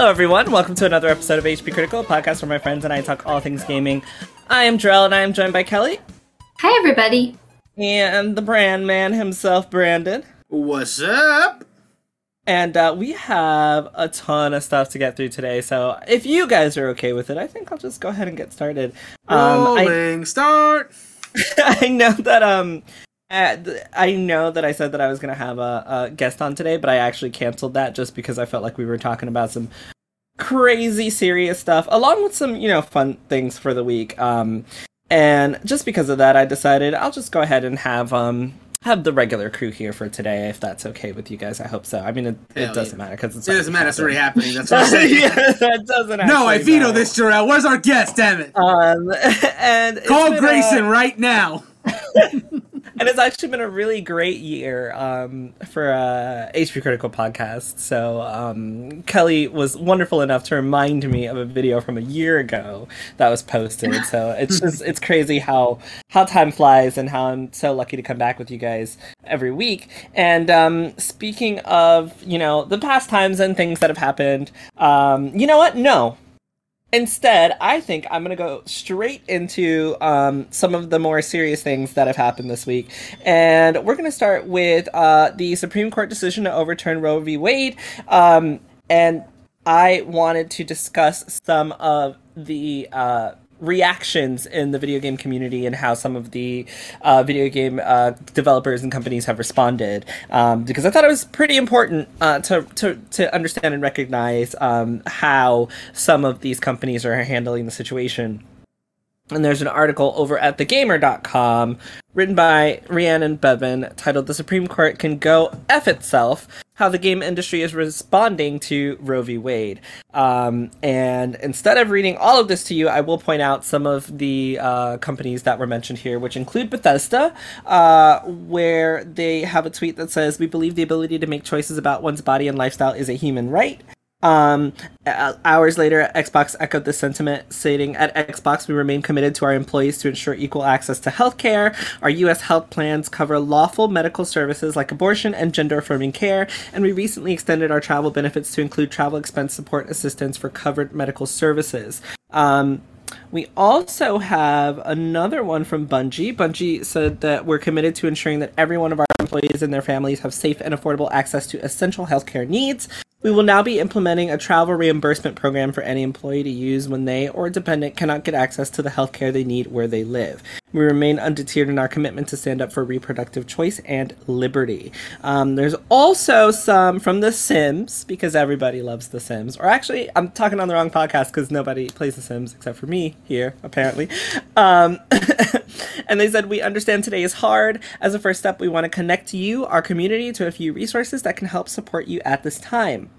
Hello, everyone. Welcome to another episode of HP Critical, a podcast where my friends and I talk all things gaming. I am Drell, and I am joined by Kelly. Hi, everybody. And the brand man himself, Brandon. What's up? And we have a ton of stuff to get through today, so if you guys are okay with it, I think I'll just go ahead and get started. Rolling start! I know that I said that I was going to have a guest on today, but I actually canceled that just because I felt like we were talking about some crazy serious stuff, along with some, you know, fun things for the week. And just because of that, I decided I'll just go ahead and have the regular crew here for today, if that's okay with you guys. I hope so. I mean, it doesn't matter because it doesn't matter. It's already happening. That's what I'm saying. That doesn't. No, I veto this, Jarrell. Where's our guest? Damn it! And call Grayson right now. And it's actually been a really great year for HP Critical Podcast. So Kelly was wonderful enough to remind me of a video from a year ago that was posted. So it's crazy how time flies and how I'm so lucky to come back with you guys every week. And speaking of, you know, the past times and things that have happened, you know what? No. Instead, I think I'm going to go straight into some of the more serious things that have happened this week. And we're going to start with the Supreme Court decision to overturn Roe v. Wade. And I wanted to discuss some of the reactions in the video game community and how some of the video game developers and companies have responded, because I thought it was pretty important to understand and recognize how some of these companies are handling the situation. And there's an article over at thegamer.com written by Rhiannon Bevan titled "The Supreme Court Can Go F Itself: How the Game Industry is Responding to Roe v. Wade." And instead of reading all of this to you, I will point out some of the companies that were mentioned here, which include Bethesda, where they have a tweet that says, "We believe the ability to make choices about one's body and lifestyle is a human right." Hours later, Xbox echoed this sentiment, stating, "At Xbox, we remain committed to our employees to ensure equal access to healthcare. Our U.S. health plans cover lawful medical services like abortion and gender-affirming care, and we recently extended our travel benefits to include travel expense support assistance for covered medical services." We also have another one from Bungie. Bungie said that we're committed to ensuring that every one of our employees and their families have safe and affordable access to essential healthcare needs. We will now be implementing a travel reimbursement program for any employee to use when they or dependent cannot get access to the healthcare they need where they live. We remain undeterred in our commitment to stand up for reproductive choice and liberty. There's also some from The Sims, because everybody loves The Sims. Or actually, I'm talking on the wrong podcast because nobody plays The Sims except for me here, apparently. And they said, "We understand today is hard. As a first step, we want to connect you, our community, to a few resources that can help support you at this time.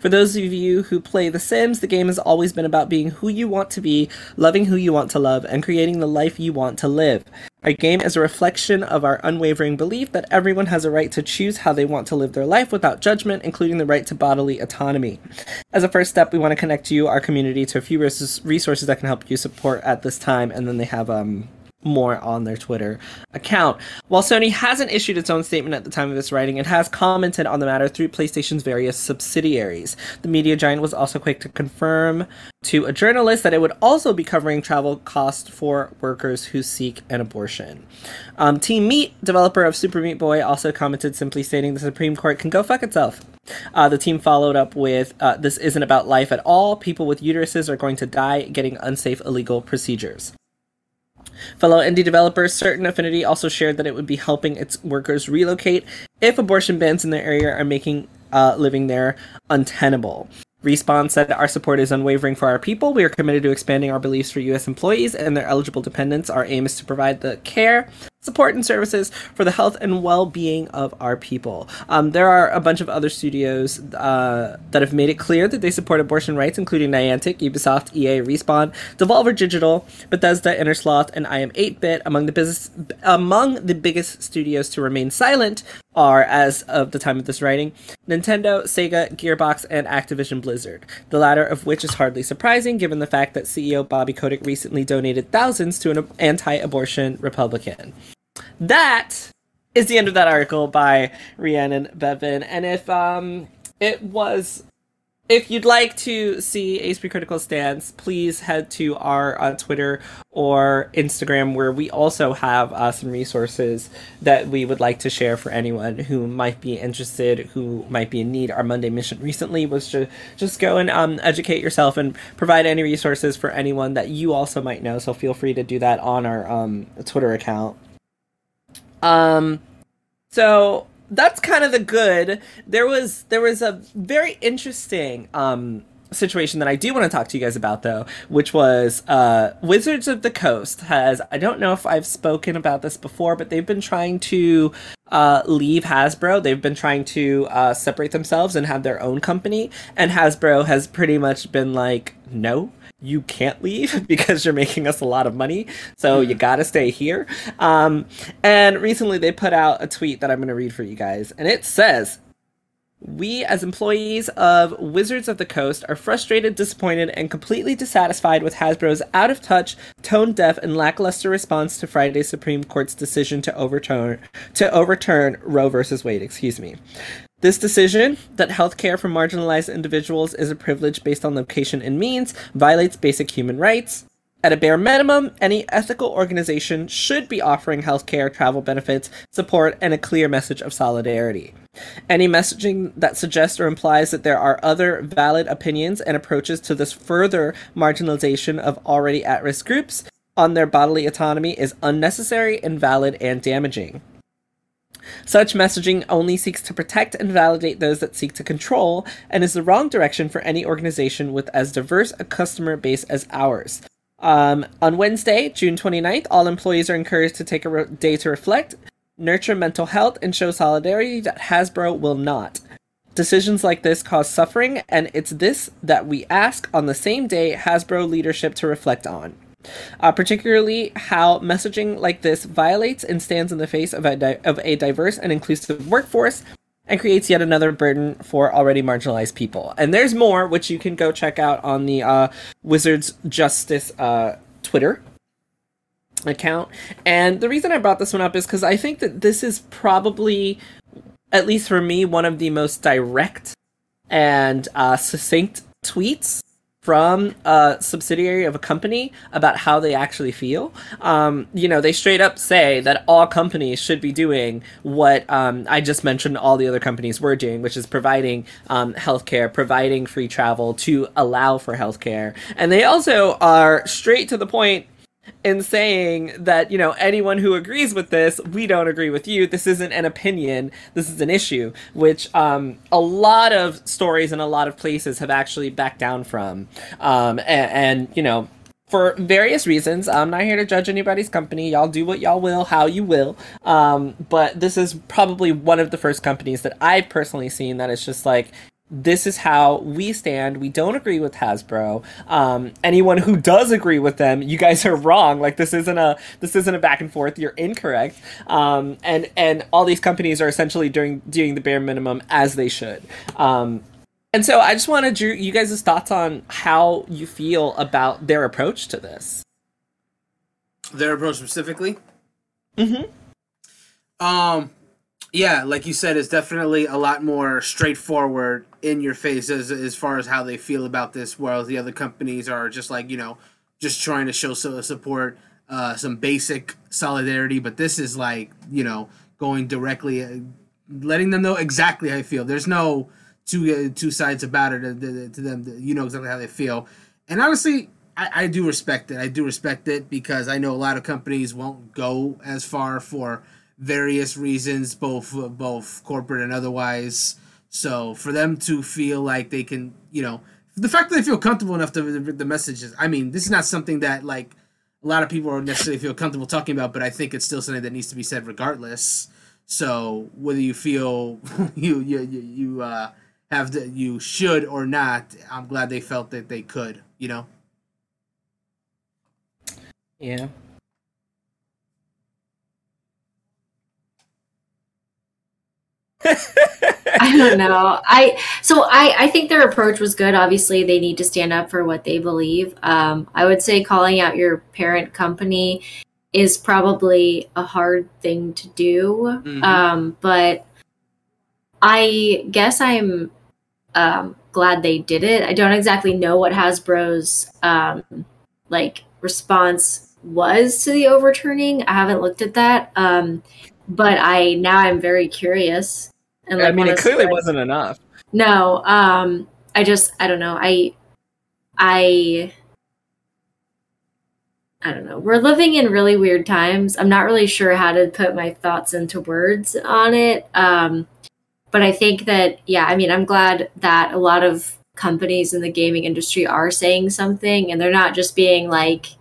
For those of you who play The Sims, the game has always been about being who you want to be, loving who you want to love, and creating the life you want to live. Our game is a reflection of our unwavering belief that everyone has a right to choose how they want to live their life without judgment, including the right to bodily autonomy. As a first step, we want to connect you, our community, to a few resources that can help you support at this time." And then they have more on their Twitter account. While Sony hasn't issued its own statement at the time of this writing, it has commented on the matter through PlayStation's various subsidiaries. The media giant was also quick to confirm to a journalist that it would also be covering travel costs for workers who seek an abortion. Team Meat, developer of Super Meat Boy, also commented, simply stating, "The Supreme Court can go fuck itself." The team followed up with, "This isn't about life at all. People with uteruses are going to die getting unsafe illegal procedures." Fellow indie developer Certain Affinity also shared that it would be helping its workers relocate if abortion bans in their area are making living there untenable. Respawn said, "Our support is unwavering for our people. We are committed to expanding our beliefs for U.S. employees and their eligible dependents. Our aim is to provide the care, support, and services for the health and well-being of our people." There are a bunch of other studios that have made it clear that they support abortion rights, including Niantic, Ubisoft, EA, Respawn, Devolver Digital, Bethesda, InnerSloth, and I Am 8-Bit. Among the biggest studios to remain silent are, as of the time of this writing, Nintendo, Sega, Gearbox, and Activision Blizzard, the latter of which is hardly surprising given the fact that CEO Bobby Kotick recently donated thousands to an anti-abortion Republican. That is the end of that article by Rhiannon Bevan. And if it was If you'd like to see HP Critical stance, please head to our Twitter or Instagram, where we also have some resources that we would like to share for anyone who might be interested, who might be in need. Our Monday mission recently was to just go and educate yourself and provide any resources for anyone that you also might know. So feel free to do that on our Twitter account. So that's kind of the good. There was a very interesting situation that I do want to talk to you guys about, though, which was Wizards of the Coast has, I don't know if I've spoken about this before, but they've been trying to leave Hasbro. They've been trying to separate themselves and have their own company, and Hasbro has pretty much been like, no, you can't leave because you're making us a lot of money, so you gotta stay here. And recently they put out a tweet that I'm going to read for you guys, and it says, "We, as employees of Wizards of the Coast, are frustrated, disappointed, and completely dissatisfied with Hasbro's out-of-touch, tone-deaf, and lackluster response to Friday's Supreme Court's decision to overturn Roe versus Wade, This decision, that health care for marginalized individuals is a privilege based on location and means, violates basic human rights. At a bare minimum, any ethical organization should be offering healthcare, travel benefits, support, and a clear message of solidarity. Any messaging that suggests or implies that there are other valid opinions and approaches to this further marginalization of already at-risk groups on their bodily autonomy is unnecessary, invalid, and damaging. Such messaging only seeks to protect and validate those that seek to control, and is the wrong direction for any organization with as diverse a customer base as ours. On Wednesday, June 29th, all employees are encouraged to take a day to reflect, nurture mental health, and show solidarity that Hasbro will not. Decisions like this cause suffering, and it's this that we ask on the same day Hasbro leadership to reflect on. Particularly how messaging like this violates and stands in the face of a diverse and inclusive workforce, and creates yet another burden for already marginalized people." And there's more, which you can go check out on the Wizards Justice Twitter account. And the reason I brought this one up is because I think that this is probably, at least for me, one of the most direct and succinct tweets from a subsidiary of a company about how they actually feel. You know, they straight up say that all companies should be doing what I just mentioned all the other companies were doing, which is providing healthcare, providing free travel to allow for healthcare. And they also are straight to the point in saying that, you know, anyone who agrees with this, we don't agree with you. This isn't an opinion. This is an issue, which a lot of stories and a lot of places have actually backed down from. And you know, for various reasons, I'm not here to judge anybody's company. Y'all do what y'all will, how you will. But this is probably one of the first companies that I've personally seen that it's just like, this is how we stand. We don't agree with Hasbro. Anyone who does agree with them, you guys are wrong. Like, this isn't a back and forth. You're incorrect. And all these companies are essentially doing the bare minimum, as they should. And so I just wanted you guys' thoughts on how you feel about their approach to this. Their approach specifically? Mm-hmm. Yeah, like you said, it's definitely a lot more straightforward in your face as far as how they feel about this, whereas the other companies are just like, you know, just trying to show support, some basic solidarity. But this is like, you know, going directly, letting them know exactly how they feel. There's no two sides about it to them. You know exactly how they feel. And honestly, I do respect it. I do respect it because I know a lot of companies won't go as far for various reasons, both corporate and otherwise. So for them to feel like they can, you know, the fact that they feel comfortable enough to the messages, I mean, this is not something that like a lot of people necessarily feel comfortable talking about, but I think it's still something that needs to be said regardless. So whether you feel you have that you should or not, I'm glad they felt that they could, you know. Yeah. I don't know. I think their approach was good. Obviously, they need to stand up for what they believe. I would say calling out your parent company is probably a hard thing to do. Mm-hmm. But I guess I'm glad they did it. I don't exactly know what Hasbro's response was to the overturning. I haven't looked at that, but I'm very curious. And it clearly wasn't enough. No, I don't know. I don't know. We're living in really weird times. I'm not really sure how to put my thoughts into words on it. But I think that, I'm glad that a lot of companies in the gaming industry are saying something, and they're not just being like,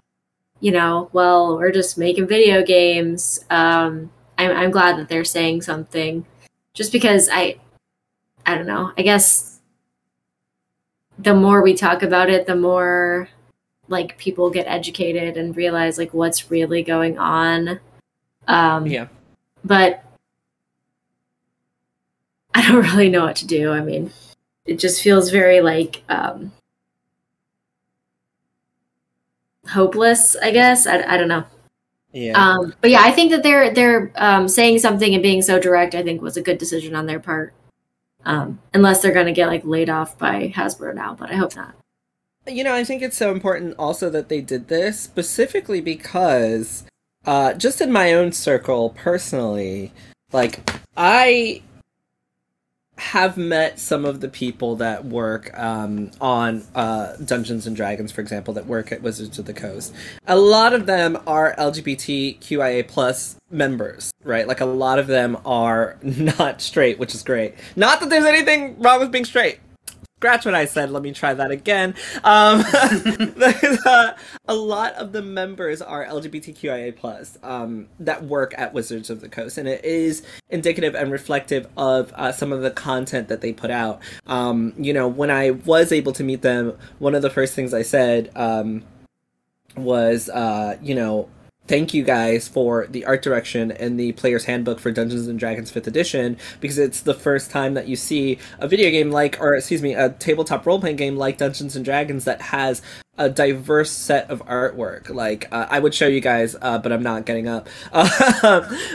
well, we're just making video games. I'm glad that they're saying something, just because I don't know. I guess the more we talk about it, the more people get educated and realize what's really going on. But I don't really know what to do. I mean, it just feels very hopeless, I guess. I don't know. Yeah. But yeah, I think that they're saying something and being so direct, I think, was a good decision on their part. Unless they're going to get laid off by Hasbro now, but I hope not. I think it's so important also that they did this specifically because just in my own circle personally, I have met some of the people that work on Dungeons and Dragons, for example, that work at Wizards of the Coast. A lot of them are LGBTQIA plus members, right? A lot of them are not straight, which is great. Not that there's anything wrong with being straight. Scratch what I said. Let me try that again. A lot of the members are LGBTQIA+, that work at Wizards of the Coast, and it is indicative and reflective of some of the content that they put out. When I was able to meet them, one of the first things I said was, thank you guys for the art direction and the player's handbook for Dungeons and Dragons 5th edition, because it's the first time that you see a video game a tabletop role-playing game like Dungeons and Dragons that has a diverse set of artwork. I would show you guys, but I'm not getting up.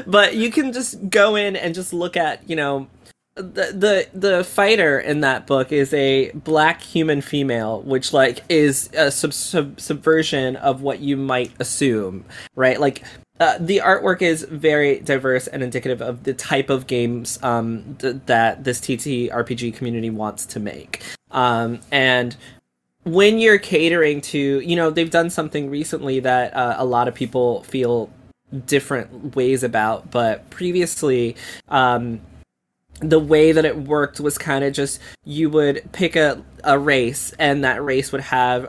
But you can just go in and just look at, the fighter in that book is a black human female, which is a subversion of what you might assume, right? The artwork is very diverse and indicative of the type of games that this TTRPG community wants to make. And when you're catering to, they've done something recently that a lot of people feel different ways about, but previously, the way that it worked was kind of just you would pick a race, and that race would have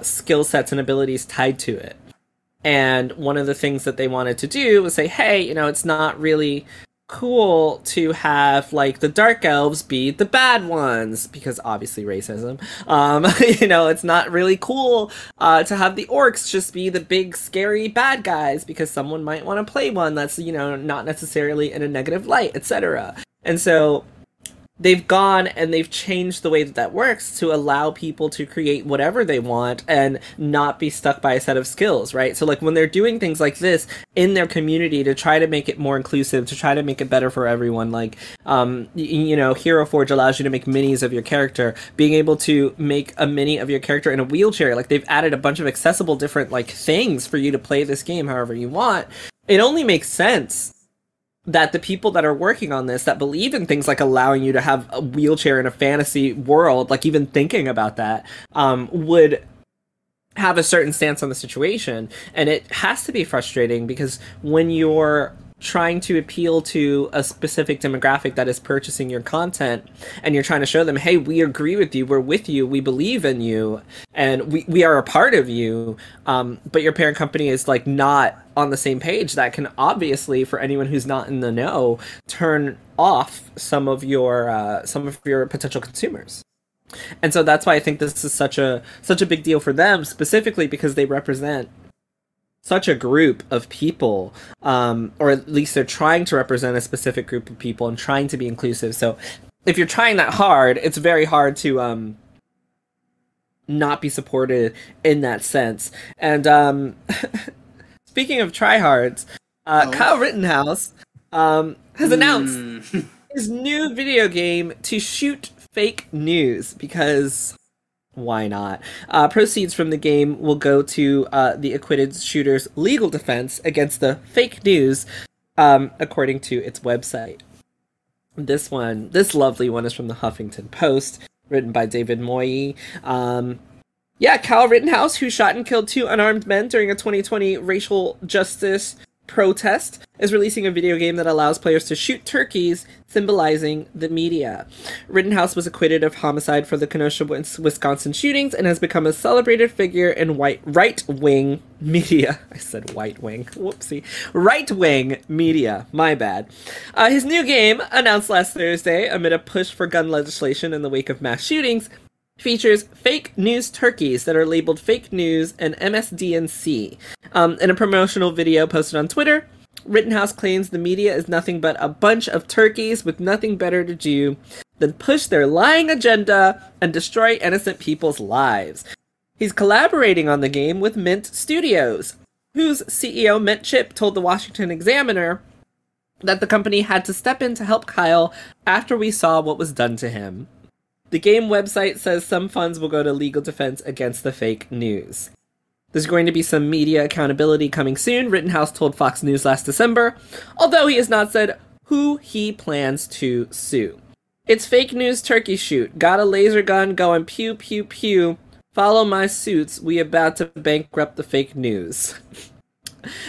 skill sets and abilities tied to it. And one of the things that they wanted to do was say, hey, it's not really cool to have the dark elves be the bad ones, because obviously racism. It's not really cool to have the orcs just be the big scary bad guys, because someone might want to play one that's not necessarily in a negative light, etc. And so they've gone and they've changed the way that works to allow people to create whatever they want and not be stuck by a set of skills, right? So when they're doing things like this in their community to try to make it more inclusive, to try to make it better for everyone, Hero Forge allows you to make minis of your character, being able to make a mini of your character in a wheelchair. They've added a bunch of accessible different things for you to play this game however you want. It only makes sense that the people that are working on this, that believe in things like allowing you to have a wheelchair in a fantasy world, even thinking about that, would have a certain stance on the situation. And it has to be frustrating, because when you're trying to appeal to a specific demographic that is purchasing your content, and you're trying to show them, hey, we agree with you, we're with you, we believe in you, and we are a part of you, but your parent company is not on the same page, that can obviously, for anyone who's not in the know, turn off some of your potential consumers. And so that's why I think this is such a big deal for them, specifically because they represent such a group of people, or at least they're trying to represent a specific group of people and trying to be inclusive. So if you're trying that hard, it's very hard to not be supported in that sense. And speaking of tryhards, Kyle Rittenhouse has announced his new video game to shoot fake news, because why not? Proceeds from the game will go to the acquitted shooter's legal defense against the fake news, according to its website. This one, this lovely one, is from the Huffington Post, written by David Moye. Yeah, Kyle Rittenhouse, who shot and killed two unarmed men during a 2020 racial justice protest, is releasing a video game that allows players to shoot turkeys, symbolizing the media. Rittenhouse was acquitted of homicide for the Kenosha, Wisconsin shootings and has become a celebrated figure in right-wing media. I said white-wing. Whoopsie. Right-wing media. My bad. His new game, announced last Thursday amid a push for gun legislation in the wake of mass shootings, features fake news turkeys that are labeled fake news and MSDNC. In a promotional video posted on Twitter, Rittenhouse claims the media is nothing but a bunch of turkeys with nothing better to do than push their lying agenda and destroy innocent people's lives. He's collaborating on the game with Mint Studios, whose CEO Mint Chip told the Washington Examiner that the company had to step in to help Kyle after we saw what was done to him. The game website says some funds will go to legal defense against the fake news. There's going to be some media accountability coming soon, Rittenhouse told Fox News last December, although he has not said who he plans to sue. It's fake news turkey shoot. Got a laser gun going pew pew pew. Follow my suits. We about to bankrupt the fake news.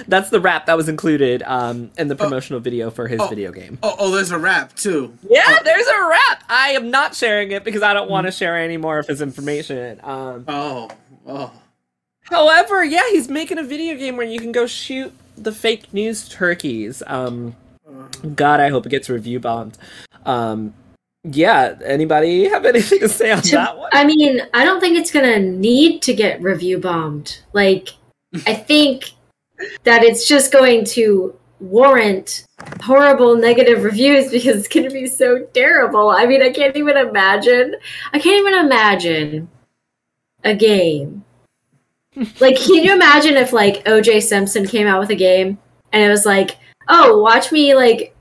That's the rap that was included in the promotional video for his video game. There's a rap, too. Yeah, there's a rap! I am not sharing it because I don't want to share any more of his information. However, yeah, he's making a video game where you can go shoot the fake news turkeys. God, I hope it gets review bombed. Yeah, anybody have anything to say on that one? I mean, I don't think it's going to need to get review bombed. Like, I think that it's just going to warrant horrible negative reviews because it's going to be so terrible. I mean, I can't even imagine a game. Like, can you imagine if, like, O.J. Simpson came out with a game and it was like, oh, watch me, like,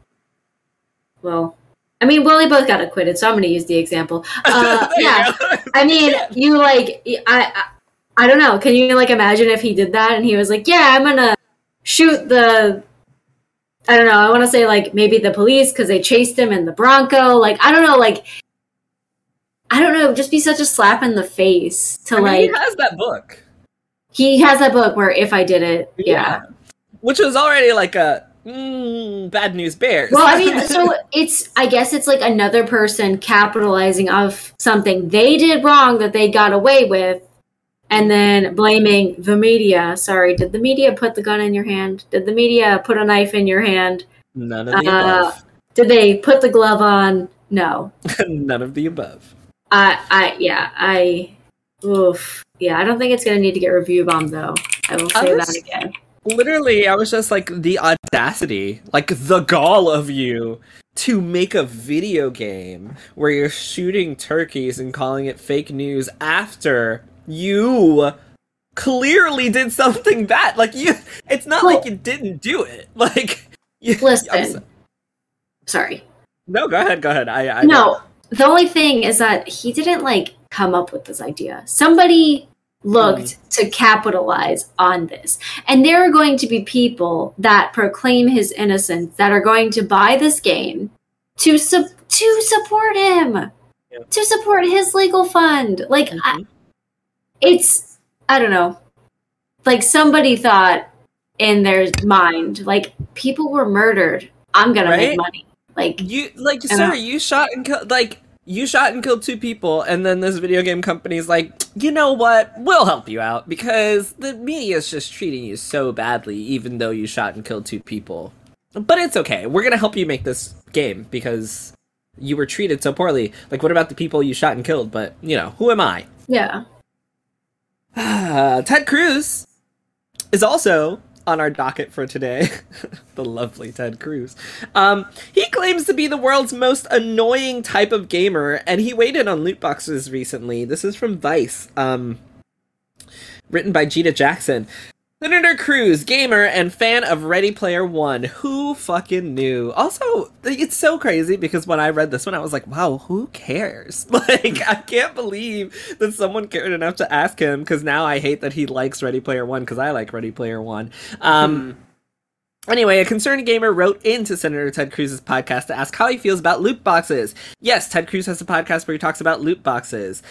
well, I mean, well, they both got acquitted, so I'm going to use the example. Yeah, I mean, you, like, I don't know. Can you, like, imagine if he did that and he was like, yeah, I'm going to shoot the, I don't know, I want to say, like, maybe the police because they chased him in the Bronco. Like, I don't know, like, it would just be such a slap in the face to, like. He has that book. He has that book where if I did it, yeah. Which was already, like, a bad news bears. Well, I mean, so it's, I guess it's, like, another person capitalizing off something they did wrong that they got away with. And then blaming the media. Sorry, did the media put the gun in your hand? Did the media put a knife in your hand? None of the above. Did they put the glove on? No. None of the above. Yeah, I don't think it's going to need to get review bombed, though. I will say that again. Literally, I was just like, the audacity, like the gall of you to make a video game where you're shooting turkeys and calling it fake news after you clearly did something bad. Like, you, it's not like you didn't do it. Like, you, listen. Sorry. No, go ahead. No, the only thing is that he didn't, like, come up with this idea. Somebody looked to capitalize on this. And there are going to be people that proclaim his innocence that are going to buy this game to support him, to support his legal fund. Like, I don't know, like somebody thought in their mind, like, people were murdered. I'm going to make money. Like, you, like, sir, you shot and killed, like, you shot and killed two people. And then this video game company's like, you know what? We'll help you out because the media is just treating you so badly, even though you shot and killed two people, but it's okay. We're going to help you make this game because you were treated so poorly. Like, what about the people you shot and killed? But, you know, who am I? Yeah. Ted Cruz is also on our docket for today. The lovely Ted Cruz. He claims to be the world's most annoying type of gamer, and he weighed in on loot boxes recently. This is from Vice, written by Gita Jackson. Senator Cruz, gamer and fan of Ready Player One. Who fucking knew? Also, it's so crazy because when I read this one, I was like, wow, who cares? Like, I can't believe that someone cared enough to ask him, because now I hate that he likes Ready Player One because I like Ready Player One. Anyway, a concerned gamer wrote into Senator Ted Cruz's podcast to ask how he feels about loot boxes. Yes, Ted Cruz has a podcast where he talks about loot boxes.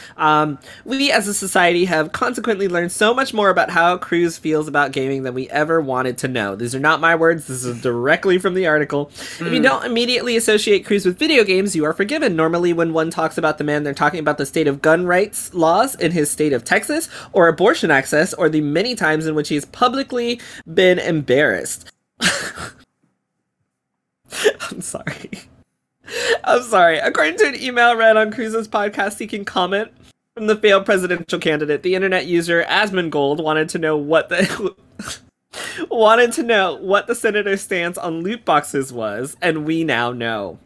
We as a society have consequently learned so much more about how Cruz feels about gaming than we ever wanted to know. These are not my words. This is directly from the article. If you don't immediately associate Cruz with video games, you are forgiven. Normally, when one talks about the man, they're talking about the state of gun rights laws in his state of Texas, or abortion access, or the many times in which he's publicly been embarrassed. I'm sorry. According to an email read on Cruz's podcast seeking comment from the failed presidential candidate, the internet user Asmongold wanted to know what the senator's stance on loot boxes was, and we now know.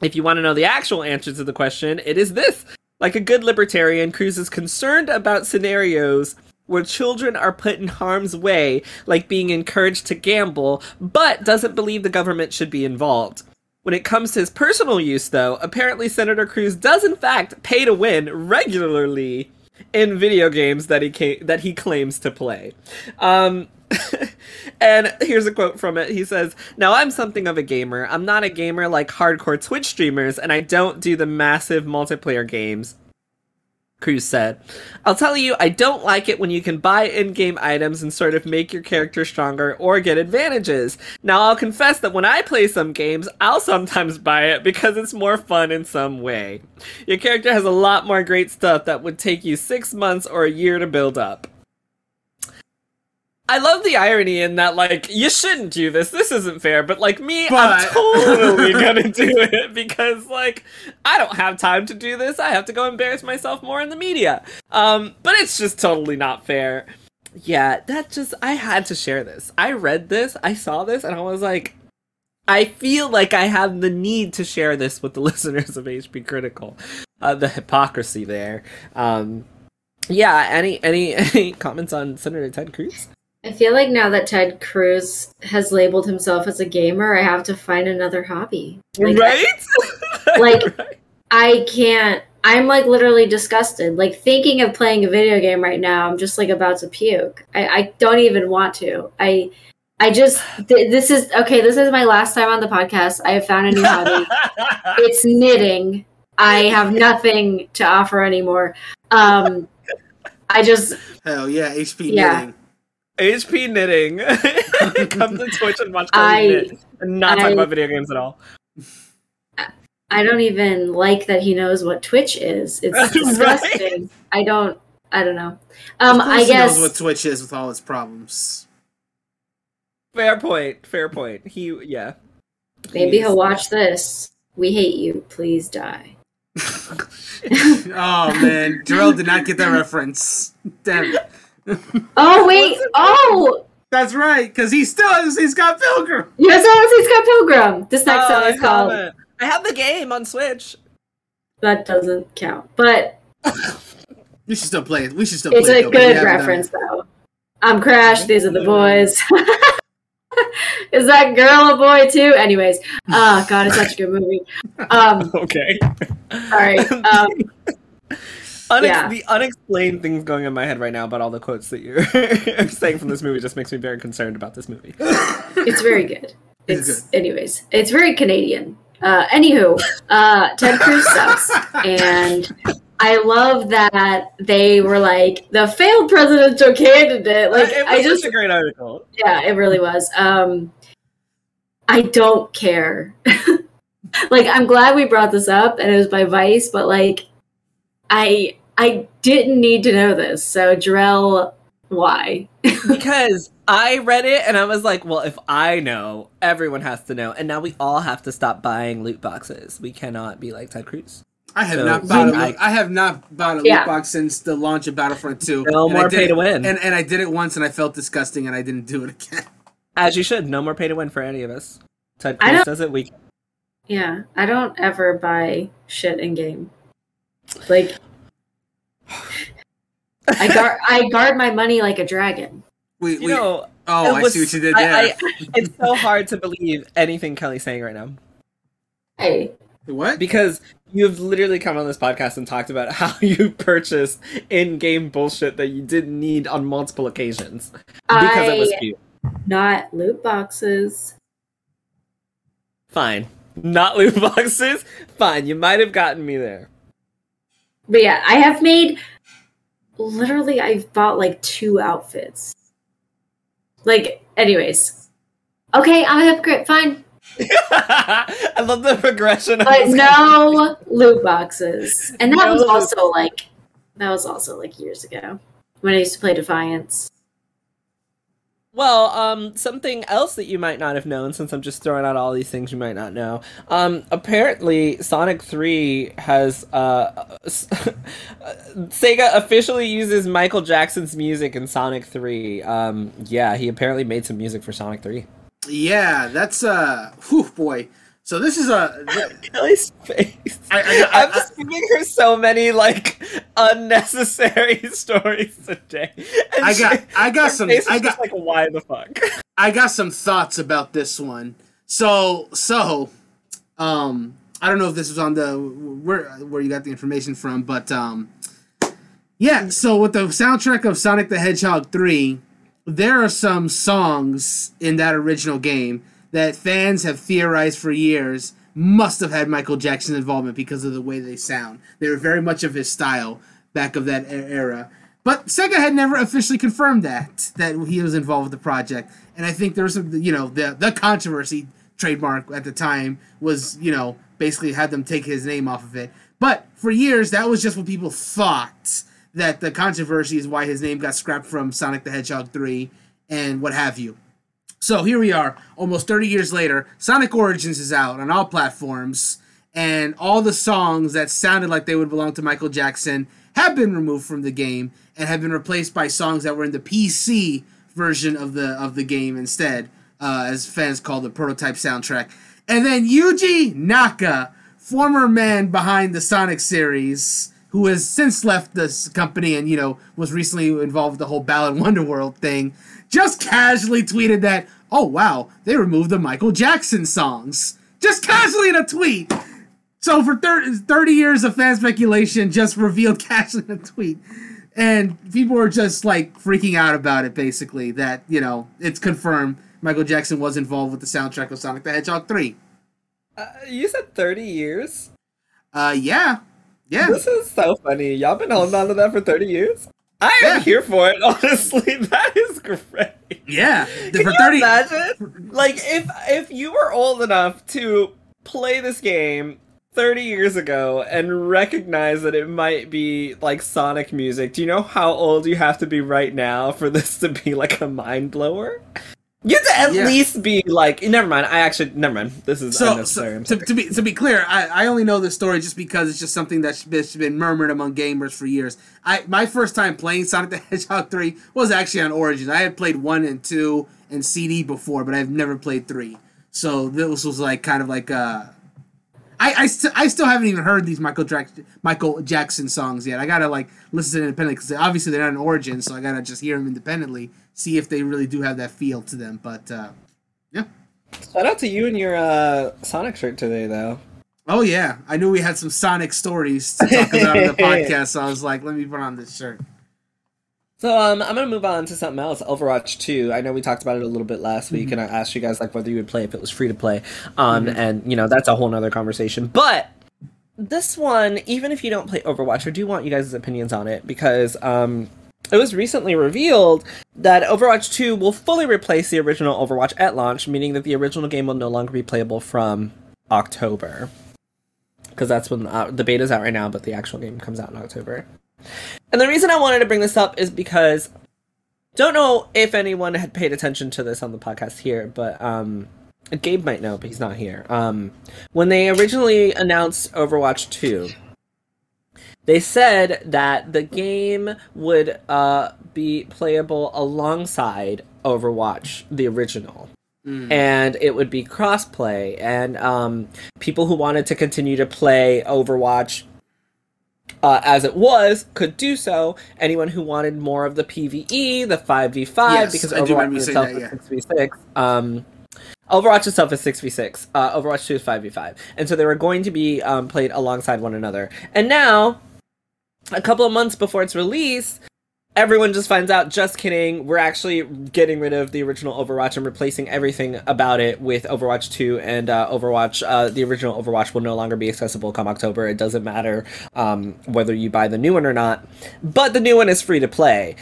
If you want to know the actual answer to the question, it is this. Like a good libertarian, Cruz is concerned about scenarios where children are put in harm's way, like being encouraged to gamble, but doesn't believe the government should be involved. When it comes to his personal use, though, apparently Senator Cruz does in fact pay to win regularly in video games that he claims to play. And here's a quote from it. He says, "Now I'm something of a gamer. I'm not a gamer like hardcore Twitch streamers, and I don't do the massive multiplayer games," Cruz said. "I'll tell you, I don't like it when you can buy in-game items and sort of make your character stronger or get advantages. Now, I'll confess that when I play some games, I'll sometimes buy it because it's more fun in some way. Your character has a lot more great stuff that would take you 6 months or a year to build up." I love the irony in that, like, you shouldn't do this. This isn't fair. But, like, I'm totally gonna do it because, like, I don't have time to do this. I have to go embarrass myself more in the media. But it's just totally not fair. Yeah, I had to share this. I read this, I saw this, and I was like, I feel like I have the need to share this with the listeners of HP Critical. The hypocrisy there. Yeah, any comments on Senator Ted Cruz? I feel like now that Ted Cruz has labeled himself as a gamer, I have to find another hobby. Like, right? Right. I can't. I'm, like, literally disgusted. Like, thinking of playing a video game right now, I'm just, like, about to puke. I don't even want to. This is my last time on the podcast. I have found a new hobby. It's knitting. I have nothing to offer anymore. Hell yeah, HP knitting. HP knitting. Come to Twitch and watch Carly knit. And not talk about video games at all. I don't even like that he knows what Twitch is. It's disgusting. Right? I don't know. I guess he knows what Twitch is with all his problems. Fair point. Maybe he'll watch this. We hate you. Please die. Oh man, Jarrell did not get that reference. Damn it. Oh wait! Oh, that's right, because he still has Scott Pilgrim. Yes, he's Scott Pilgrim. This next song is called. I have the game on Switch. That doesn't count, but we should still play it. It's a good reference, though. I'm Crash. These are the boys. Is that girl a boy too? Anyways, oh god, it's such a good movie. Okay. All right. The unexplained things going on in my head right now about all the quotes that you're saying from this movie just makes me very concerned about this movie. It's very good. Anyways, it's very Canadian. Anywho, Ted Cruz sucks. And I love that they were like, the failed presidential candidate. Like, it was such a great article. Yeah, it really was. I don't care. Like, I'm glad we brought this up, and it was by Vice, but like, I didn't need to know this, so Jarrell, why? Because I read it, and I was like, well, if I know, everyone has to know. And now we all have to stop buying loot boxes. We cannot be like Ted Cruz. I have not bought a loot box since the launch of Battlefront 2. No more pay to win. And I did it once, and I felt disgusting, and I didn't do it again. As you should. No more pay to win for any of us. Ted Cruz does it weekly. Yeah, I don't ever buy shit in-game. Like, I guard my money like a dragon. I see what you did there. It's so hard to believe anything Kelly's saying right now. Hey. What? Because you've literally come on this podcast and talked about how you purchased in-game bullshit that you didn't need on multiple occasions. Because it was cute. Not loot boxes. Fine. Not loot boxes? Fine. You might have gotten me there. But yeah, I have made... Literally, I've bought like 2 outfits. Like, anyways. Okay, I'm a hypocrite. Fine. I love the progression. But no loot boxes. And that was also like... That was also like years ago. When I used to play Defiance. Well, something else that you might not have known, since I'm just throwing out all these things you might not know. Apparently, Sonic 3 has, Sega officially uses Michael Jackson's music in Sonic 3. Yeah, he apparently made some music for Sonic 3. Yeah, that's, whew, boy. So this is a... Kelly's face. I'm just giving her so many, like, unnecessary stories today. And I got like, why the fuck? I got some thoughts about this one. So, I don't know if this was on the... Where you got the information from, but, yeah, so with the soundtrack of Sonic the Hedgehog 3, there are some songs in that original game that fans have theorized for years must have had Michael Jackson involvement because of the way they sound. They were very much of his style back of that era. But Sega had never officially confirmed that he was involved with the project. And I think there was some, the controversy trademark at the time was, basically had them take his name off of it. But for years, that was just what people thought, that the controversy is why his name got scrapped from Sonic the Hedgehog 3 and what have you. So here we are, almost 30 years later. Sonic Origins is out on all platforms, and all the songs that sounded like they would belong to Michael Jackson have been removed from the game and have been replaced by songs that were in the PC version of the game instead, as fans call the prototype soundtrack. And then Yuji Naka, former man behind the Sonic series, who has since left this company and, was recently involved with the whole Ballad Wonderworld thing, just casually tweeted that, oh, wow, they removed the Michael Jackson songs. Just casually in a tweet. So for 30 years of fan speculation, just revealed casually in a tweet. And people were just, like, freaking out about it, basically, that, it's confirmed Michael Jackson was involved with the soundtrack of Sonic the Hedgehog 3. You said 30 years? Yeah. This is so funny. Y'all been holding on to that for 30 years? I am here for it, honestly. That is great. Yeah. Can you imagine? Like, if you were old enough to play this game 30 years ago and recognize that it might be, like, Sonic music, do you know how old you have to be right now for this to be, like, a mind-blower? You have to at least be like... Never mind. This is unnecessary. So, to be clear, I only know this story just because it's just something that's been murmured among gamers for years. My first time playing Sonic the Hedgehog 3 was actually on Origins. I had played 1 and 2 and CD before, but I've never played 3. So this was like kind of like... I still haven't even heard these Michael Jackson songs yet. I gotta like listen to them independently because obviously they're not in Origin, so I gotta just hear them independently, see if they really do have that feel to them. But yeah. Shout out to you and your Sonic shirt today, though. Oh yeah, I knew we had some Sonic stories to talk about on the podcast, so I was like, let me put on this shirt. So I'm gonna move on to something else, Overwatch 2. I know we talked about it a little bit last week, and I asked you guys like whether you would play if it was free to play, and that's a whole nother conversation. But this one, even if you don't play Overwatch, I do want you guys' opinions on it because it was recently revealed that Overwatch 2 will fully replace the original Overwatch at launch, meaning that the original game will no longer be playable from October because that's when the beta's out right now, but the actual game comes out in October. And the reason I wanted to bring this up is because don't know if anyone had paid attention to this on the podcast here, but Gabe might know, but he's not here. When they originally announced Overwatch 2, they said that the game would be playable alongside Overwatch, the original. And it would be cross-play, and people who wanted to continue to play Overwatch as it was, could do so. Anyone who wanted more of the PvE, the 5v5, yes, because Overwatch itself is 6v6. Overwatch itself is 6v6. Overwatch 2 is 5v5. And so they were going to be played alongside one another. And now, a couple of months before its release, everyone just finds out, just kidding, we're actually getting rid of the original Overwatch and replacing everything about it with Overwatch 2, and Overwatch, the original Overwatch will no longer be accessible come October. It doesn't matter whether you buy the new one or not, but the new one is free to play.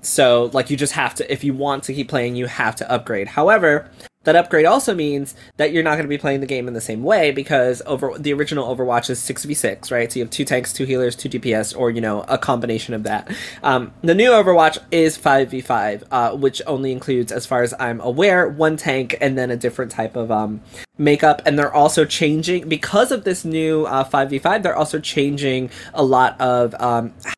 So, like, you just have to, if you want to keep playing, you have to upgrade. However, that upgrade also means that you're not going to be playing the game in the same way, because the original Overwatch is 6v6, right? So you have 2 tanks, 2 healers, 2 DPS, or, you know, a combination of that. The new Overwatch is 5v5, which only includes, as far as I'm aware, 1 tank and then a different type of makeup. And they're also changing, because of this new 5v5, they're also changing a lot of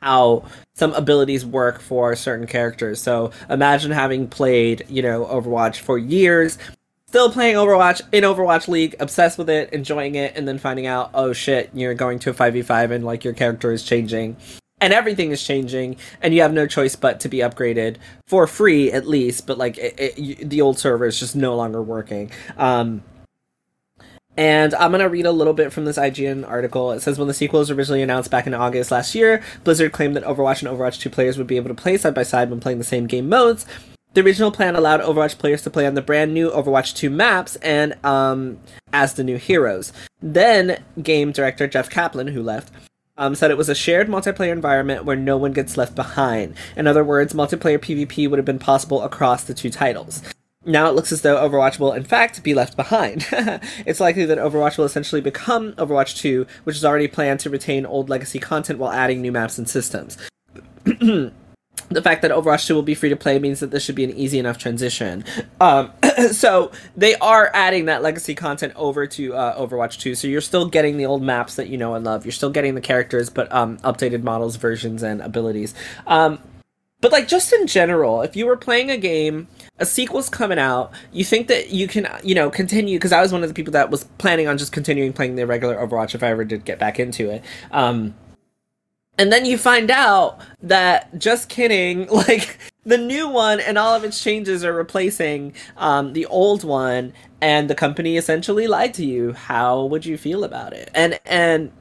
how some abilities work for certain characters. So imagine having played, you know, Overwatch for years, still playing Overwatch in Overwatch League, obsessed with it, enjoying it, and then finding out, oh shit, you're going to a 5v5 and like your character is changing and everything is changing and you have no choice but to be upgraded for free at least, but like the old server is just no longer working. And I'm going to read a little bit from this IGN article. It says, when the sequel was originally announced back in August last year, Blizzard claimed that Overwatch and Overwatch 2 players would be able to play side by side when playing the same game modes. The original plan allowed Overwatch players to play on the brand new Overwatch 2 maps and as the new heroes. Then game director Jeff Kaplan, who left, said it was a shared multiplayer environment where no one gets left behind. In other words, multiplayer PvP would have been possible across the 2 titles. Now it looks as though Overwatch will, in fact, be left behind. It's likely that Overwatch will essentially become Overwatch 2, which is already planned to retain old legacy content while adding new maps and systems. The fact that Overwatch 2 will be free to play means that this should be an easy enough transition. So they are adding that legacy content over to Overwatch 2. So you're still getting the old maps that you know and love. You're still getting the characters, but updated models, versions, and abilities. But like just in general, if you were playing a game, a sequel's coming out, you think that you can, you know, continue, because I was one of the people that was planning on just continuing playing the regular Overwatch if I ever did get back into it. And then you find out that, just kidding, like the new one and all of its changes are replacing the old one, and the company essentially lied to you. How would you feel about it? And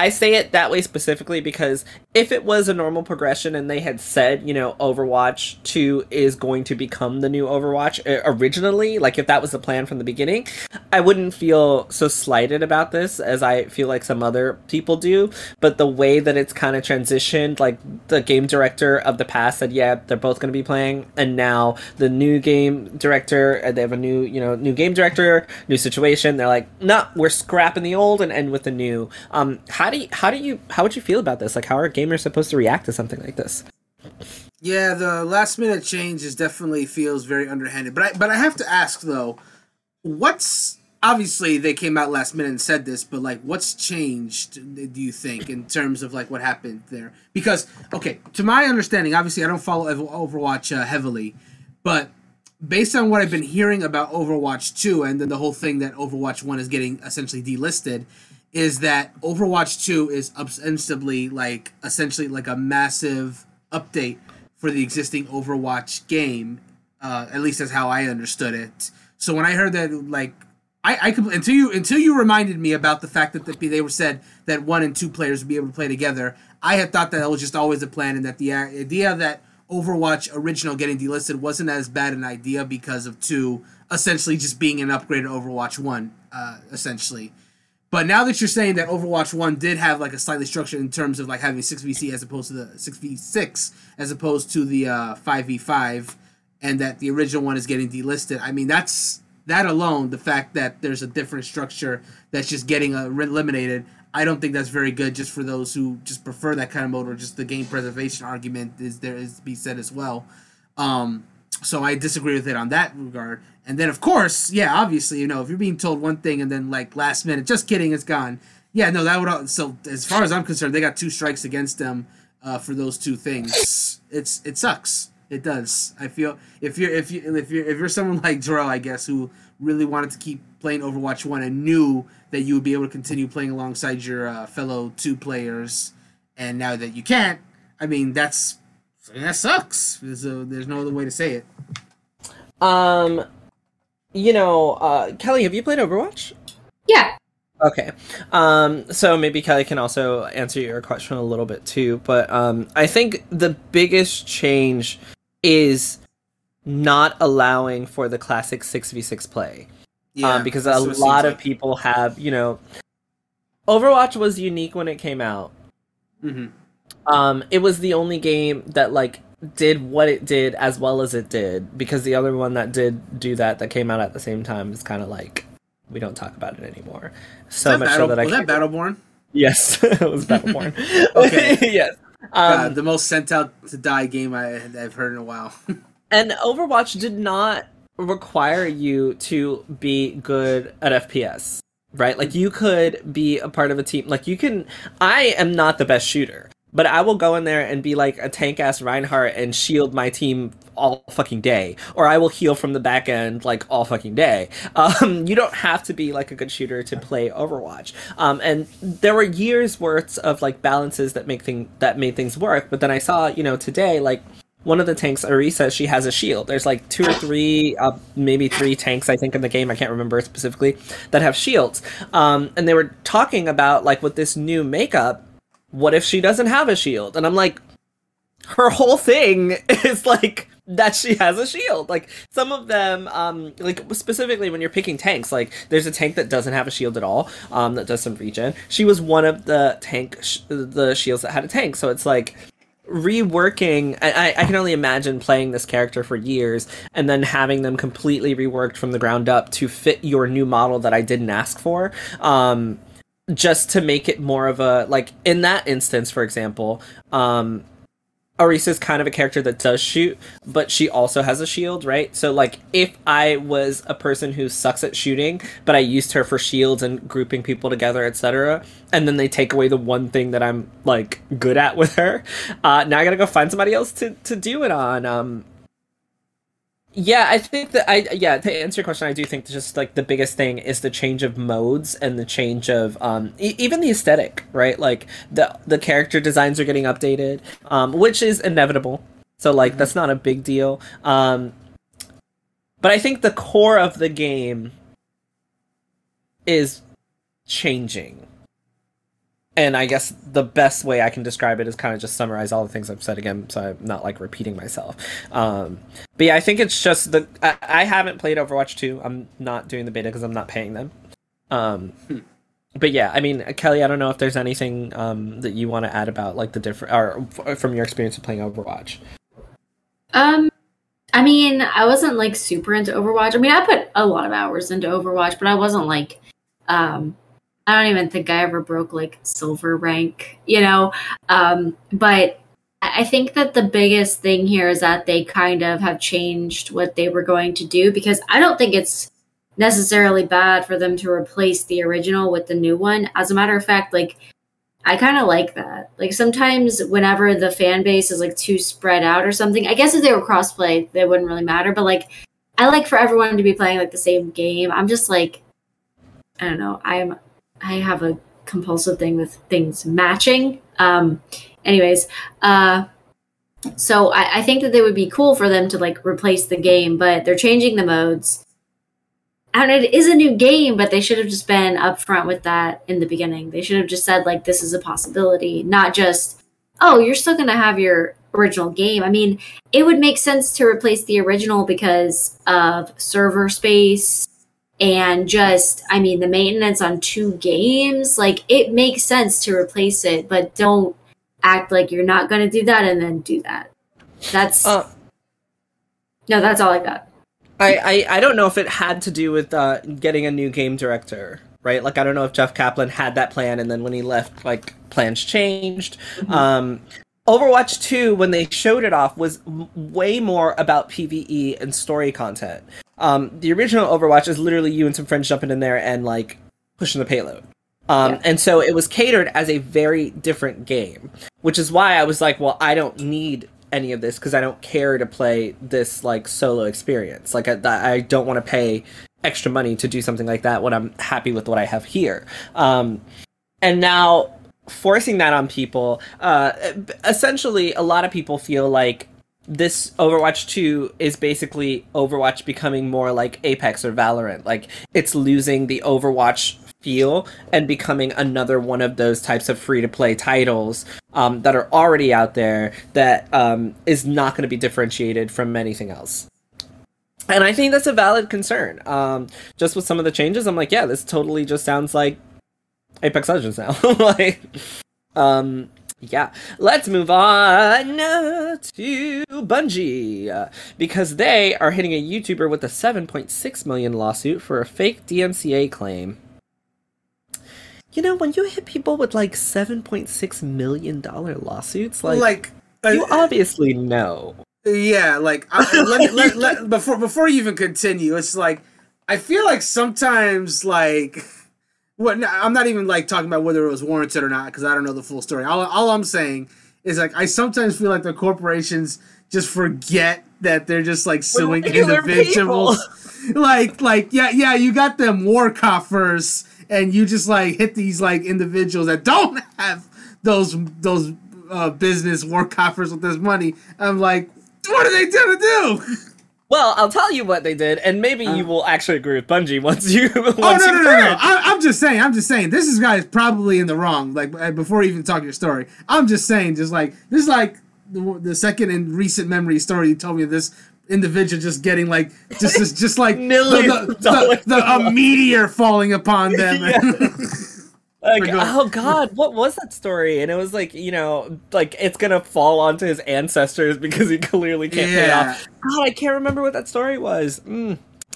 I say it that way specifically because if it was a normal progression and they had said, you know, Overwatch 2 is going to become the new Overwatch originally, like if that was the plan from the beginning, I wouldn't feel so slighted about this as I feel like some other people do. But the way that it's kind of transitioned, like the game director of the past said, yeah, they're both going to be playing. And now the new game director, they have a new, you know, new game director, new situation. They're like, no, we're scrapping the old and end with the new. How would you feel about this? Like, how are gamers supposed to react to something like this? Yeah, the last minute change is definitely feels very underhanded. But I have to ask though, what's obviously they came out last minute and said this, but like what's changed do you think in terms of like what happened there? Because okay, to my understanding, obviously I don't follow Overwatch heavily, but based on what I've been hearing about Overwatch 2 and then the whole thing that Overwatch 1 is getting essentially delisted, is that Overwatch 2 is essentially like a massive update for the existing Overwatch game, at least that's how I understood it. So when I heard that, like, until you reminded me about the fact that they were said that 1 and 2 players would be able to play together, I had thought that was just always the plan, and that the idea that Overwatch original getting delisted wasn't as bad an idea because of 2 essentially just being an upgraded Overwatch 1, essentially. But now that you're saying that Overwatch 1 did have like a slightly structure in terms of like having 6v6 as opposed to the 6v6 as opposed to the 5v5, and that the original one is getting delisted, I mean that alone, the fact that there's a different structure that's just getting eliminated, I don't think that's very good just for those who just prefer that kind of mode, or just the game preservation argument is to be said as well. So I disagree with it on that regard. And then, of course, yeah, obviously, you know, if you're being told one thing and then, like, last minute, just kidding, it's gone. Yeah, no, so as far as I'm concerned, they got 2 strikes against them for those 2 things. It sucks. It does. I feel if you're someone like Jarrell, I guess, who really wanted to keep playing Overwatch 1 and knew that you would be able to continue playing alongside your fellow 2 players, And now that you can't, I mean, that sucks. There's no other way to say it. You know, Kelly, have you played Overwatch? Yeah. Okay. So maybe Kelly can also answer your question a little bit too, but I think the biggest change is not allowing for the classic 6v6 play. Yeah, because a lot of people have, you know, Overwatch was unique when it came out. Mm-hmm. It was the only game that like did what it did as well as it did, because the other one that did do that came out at the same time is kind of like, we don't talk about it anymore. So much so that I was that Battleborn? Yes, it was Battleborn. Okay, yes. God, the most sent out to die game I've heard in a while. And Overwatch did not require you to be good at FPS, right? Like you could be a part of a team. Like you can. I am not the best shooter, but I will go in there and be like a tank-ass Reinhardt and shield my team all fucking day. Or I will heal from the back end, like, all fucking day. You don't have to be, like, a good shooter to play Overwatch. And there were years' worth of, like, balances that made things work. But then I saw, you know, today, like, one of the tanks, Orisa, she has a shield. There's, like, two or three, maybe three tanks, I think, in the game. I can't remember specifically, that have shields. And they were talking about, like, with this new makeup, what if she doesn't have a shield? And I'm like, her whole thing is like that she has a shield. Like some of them, like specifically when you're picking tanks, like there's a tank that doesn't have a shield at all, that does some regen. She was one of the the shields that had a tank. So it's like reworking. I can only imagine playing this character for years and then having them completely reworked from the ground up to fit your new model that I didn't ask for. Just to make it more of a, like, in that instance, for example, Orisa's kind of a character that does shoot, but she also has a shield, right? So, like, if I was a person who sucks at shooting, but I used her for shields and grouping people together, etc., and then they take away the one thing that I'm, like, good at with her, now I gotta go find somebody else to do it on. Yeah, I think that to answer your question, I do think just like the biggest thing is the change of modes and the change of even the aesthetic, right? Like the character designs are getting updated, which is inevitable. So like that's not a big deal. But I think the core of the game is changing. And I guess the best way I can describe it is kind of just summarize all the things I've said again, so I'm not, like, repeating myself. But yeah, I think it's just I haven't played Overwatch 2. I'm not doing the beta because I'm not paying them. But yeah, I mean, Kelly, I don't know if there's anything that you want to add about, like, the different... or from your experience of playing Overwatch. I mean, I wasn't, like, super into Overwatch. I mean, I put a lot of hours into Overwatch, but I wasn't, like... I don't even think I ever broke like silver rank, you know? But I think that the biggest thing here is that they kind of have changed what they were going to do, because I don't think it's necessarily bad for them to replace the original with the new one. As a matter of fact, like I kind of like that. Like sometimes whenever the fan base is like too spread out or something, I guess if they were crossplay, they wouldn't really matter. But like, I like for everyone to be playing like the same game. I'm just like, I don't know. I have a compulsive thing with things matching. So I think that they would be cool for them to like replace the game, but they're changing the modes. And it is a new game, but they should have just been upfront with that in the beginning. They should have just said like, this is a possibility, not just, oh, you're still going to have your original game. I mean, it would make sense to replace the original because of server space, and just, I mean, the maintenance on two games, like, it makes sense to replace it, but don't act like you're not going to do that and then do that. That's all I got. I don't know if it had to do with getting a new game director, right? Like, I don't know if Jeff Kaplan had that plan, and then when he left, like, plans changed. Mm-hmm. Overwatch 2, when they showed it off, was way more about PvE and story content. The original Overwatch is literally you and some friends jumping in there and, like, pushing the payload. And so it was catered as a very different game, which is why I was like, well, I don't need any of this because I don't care to play this, like, solo experience. Like, I don't want to pay extra money to do something like that when I'm happy with what I have here. And now forcing that on people. Essentially, a lot of people feel like this Overwatch 2 is basically Overwatch becoming more like Apex or Valorant. Like, it's losing the Overwatch feel and becoming another one of those types of free-to-play titles that are already out there that is not going to be differentiated from anything else. And I think that's a valid concern. Just with some of the changes, I'm like, yeah, this totally just sounds like Apex Legends now. Like, yeah. Let's move on to Bungie, because they are hitting a YouTuber with a $7.6 million lawsuit for a fake DMCA claim. You know, when you hit people with, like, $7.6 million lawsuits, like you obviously know. Yeah, like, before you even continue, it's like, I feel like sometimes, like, I'm not even, like, talking about whether it was warranted or not, because I don't know the full story. All I'm saying is, like, I sometimes feel like the corporations just forget that they're just, like, suing individuals. Like, yeah, you got them war coffers, and you just, like, hit these, like, individuals that don't have those business war coffers with this money. I'm like, what are they going to do? Well, I'll tell you what they did, and maybe you will actually agree with Bungie once you No. I'm just saying, this guy is probably in the wrong, like, before you even talk your story. I'm just saying, just, like, this is, like, the second in recent memory story you told me this individual just getting like just like a meteor falling upon them. Like, oh God, what was that story? And it was like, you know, like it's gonna fall onto his ancestors because he clearly can't pay off. God, I can't remember what that story was.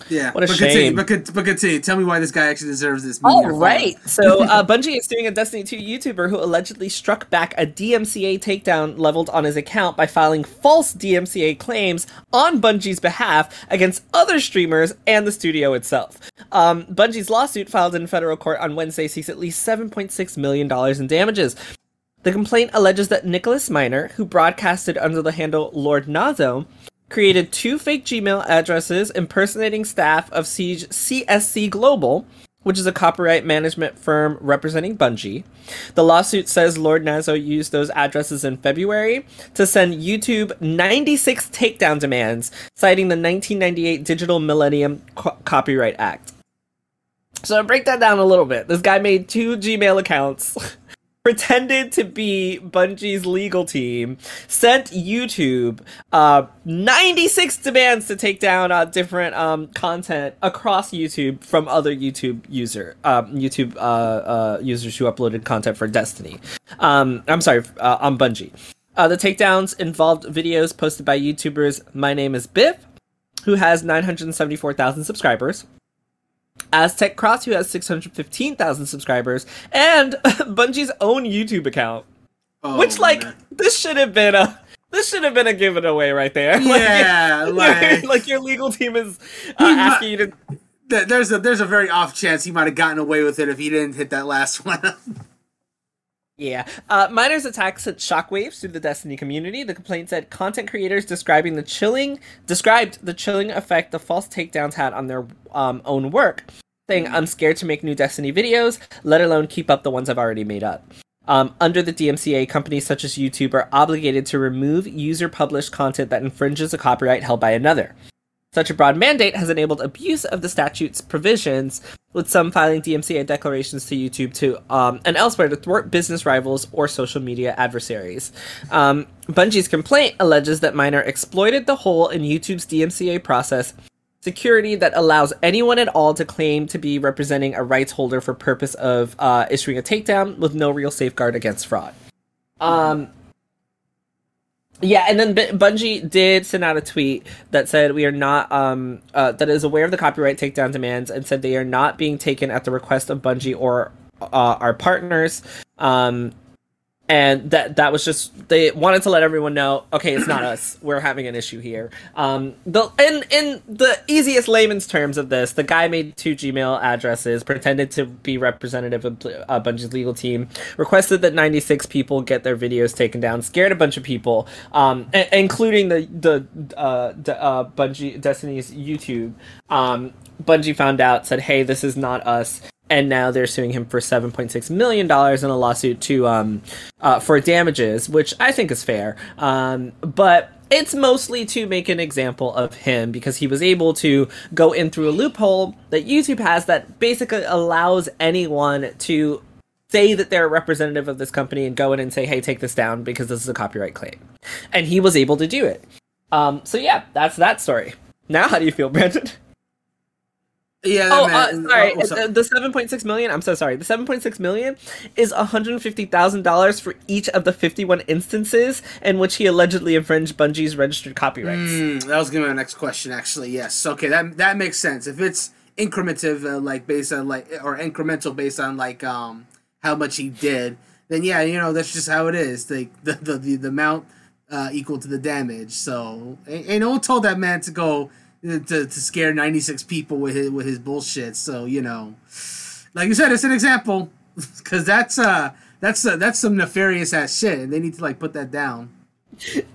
Yeah, what a shame. But continue. Tell me why this guy actually deserves this. All right. So Bungie is suing a Destiny 2 YouTuber who allegedly struck back a DMCA takedown leveled on his account by filing false DMCA claims on Bungie's behalf against other streamers and the studio itself. Bungie's lawsuit filed in federal court on Wednesday seeks at least $7.6 million in damages. The complaint alleges that Nicholas Minor, who broadcasted under the handle Lord Nazo, created two fake Gmail addresses impersonating staff of CSC Global, which is a copyright management firm representing Bungie. The lawsuit says Lord Nazo used those addresses in February to send YouTube 96 takedown demands, citing the 1998 Digital Millennium Copyright Act. So break that down a little bit. This guy made two Gmail accounts, pretended to be Bungie's legal team, sent YouTube 96 demands to take down different content across YouTube from other YouTube users who uploaded content for Destiny. On Bungie. The takedowns involved videos posted by YouTubers My Name is Biff, who has 974,000 subscribers, Aztec Cross, who has 615,000 subscribers, and Bungie's own YouTube account, which, like, man. This should have been a giveaway right there. Yeah, like your legal team is asking you to. There's a very off chance he might have gotten away with it if he didn't hit that last one. Yeah. Minor's attack sent shockwaves through the Destiny community. The complaint said content creators described the chilling effect the false takedowns had on their own work, saying, "I'm scared to make new Destiny videos, let alone keep up the ones I've already made up." Under the DMCA, companies such as YouTube are obligated to remove user-published content that infringes a copyright held by another. Such a broad mandate has enabled abuse of the statute's provisions, with some filing DMCA declarations to YouTube and elsewhere to thwart business rivals or social media adversaries. Bungie's complaint alleges that Minor exploited the hole in YouTube's DMCA process, security that allows anyone at all to claim to be representing a rights holder for purpose of issuing a takedown with no real safeguard against fraud. Yeah, and then Bungie did send out a tweet that said we are not that is aware of the copyright takedown demands and said they are not being taken at the request of Bungie or our partners, and that was just they wanted to let everyone know, okay, it's not us. We're having an issue here. In the easiest layman's terms of this, the guy made two Gmail addresses, pretended to be representative of Bungie's legal team, requested that 96 people get their videos taken down, scared a bunch of people, including the Bungie Destiny's YouTube. Bungie found out, said, "Hey, this is not us." And now they're suing him for $7.6 million in a lawsuit to for damages, which I think is fair. But it's mostly to make an example of him because he was able to go in through a loophole that YouTube has that basically allows anyone to say that they're a representative of this company and go in and say, hey, take this down because this is a copyright claim. And he was able to do it. So yeah, that's that story. Now, how do you feel, Brandon? Yeah. Oh, sorry. The $7.6 million. I'm so sorry. The $7.6 million is $150,000 for each of the 51 instances in which he allegedly infringed Bungie's registered copyrights. That was gonna be my next question, actually. Yes. Okay. That makes sense. If it's incremental, like based on like, or incremental based on like how much he did, then yeah, you know that's just how it is. Like the amount equal to the damage. So and no one told that man to go. To scare 96 people with his bullshit, so you know, like you said, it's an example, because that's some nefarious ass shit, and they need to like put that down.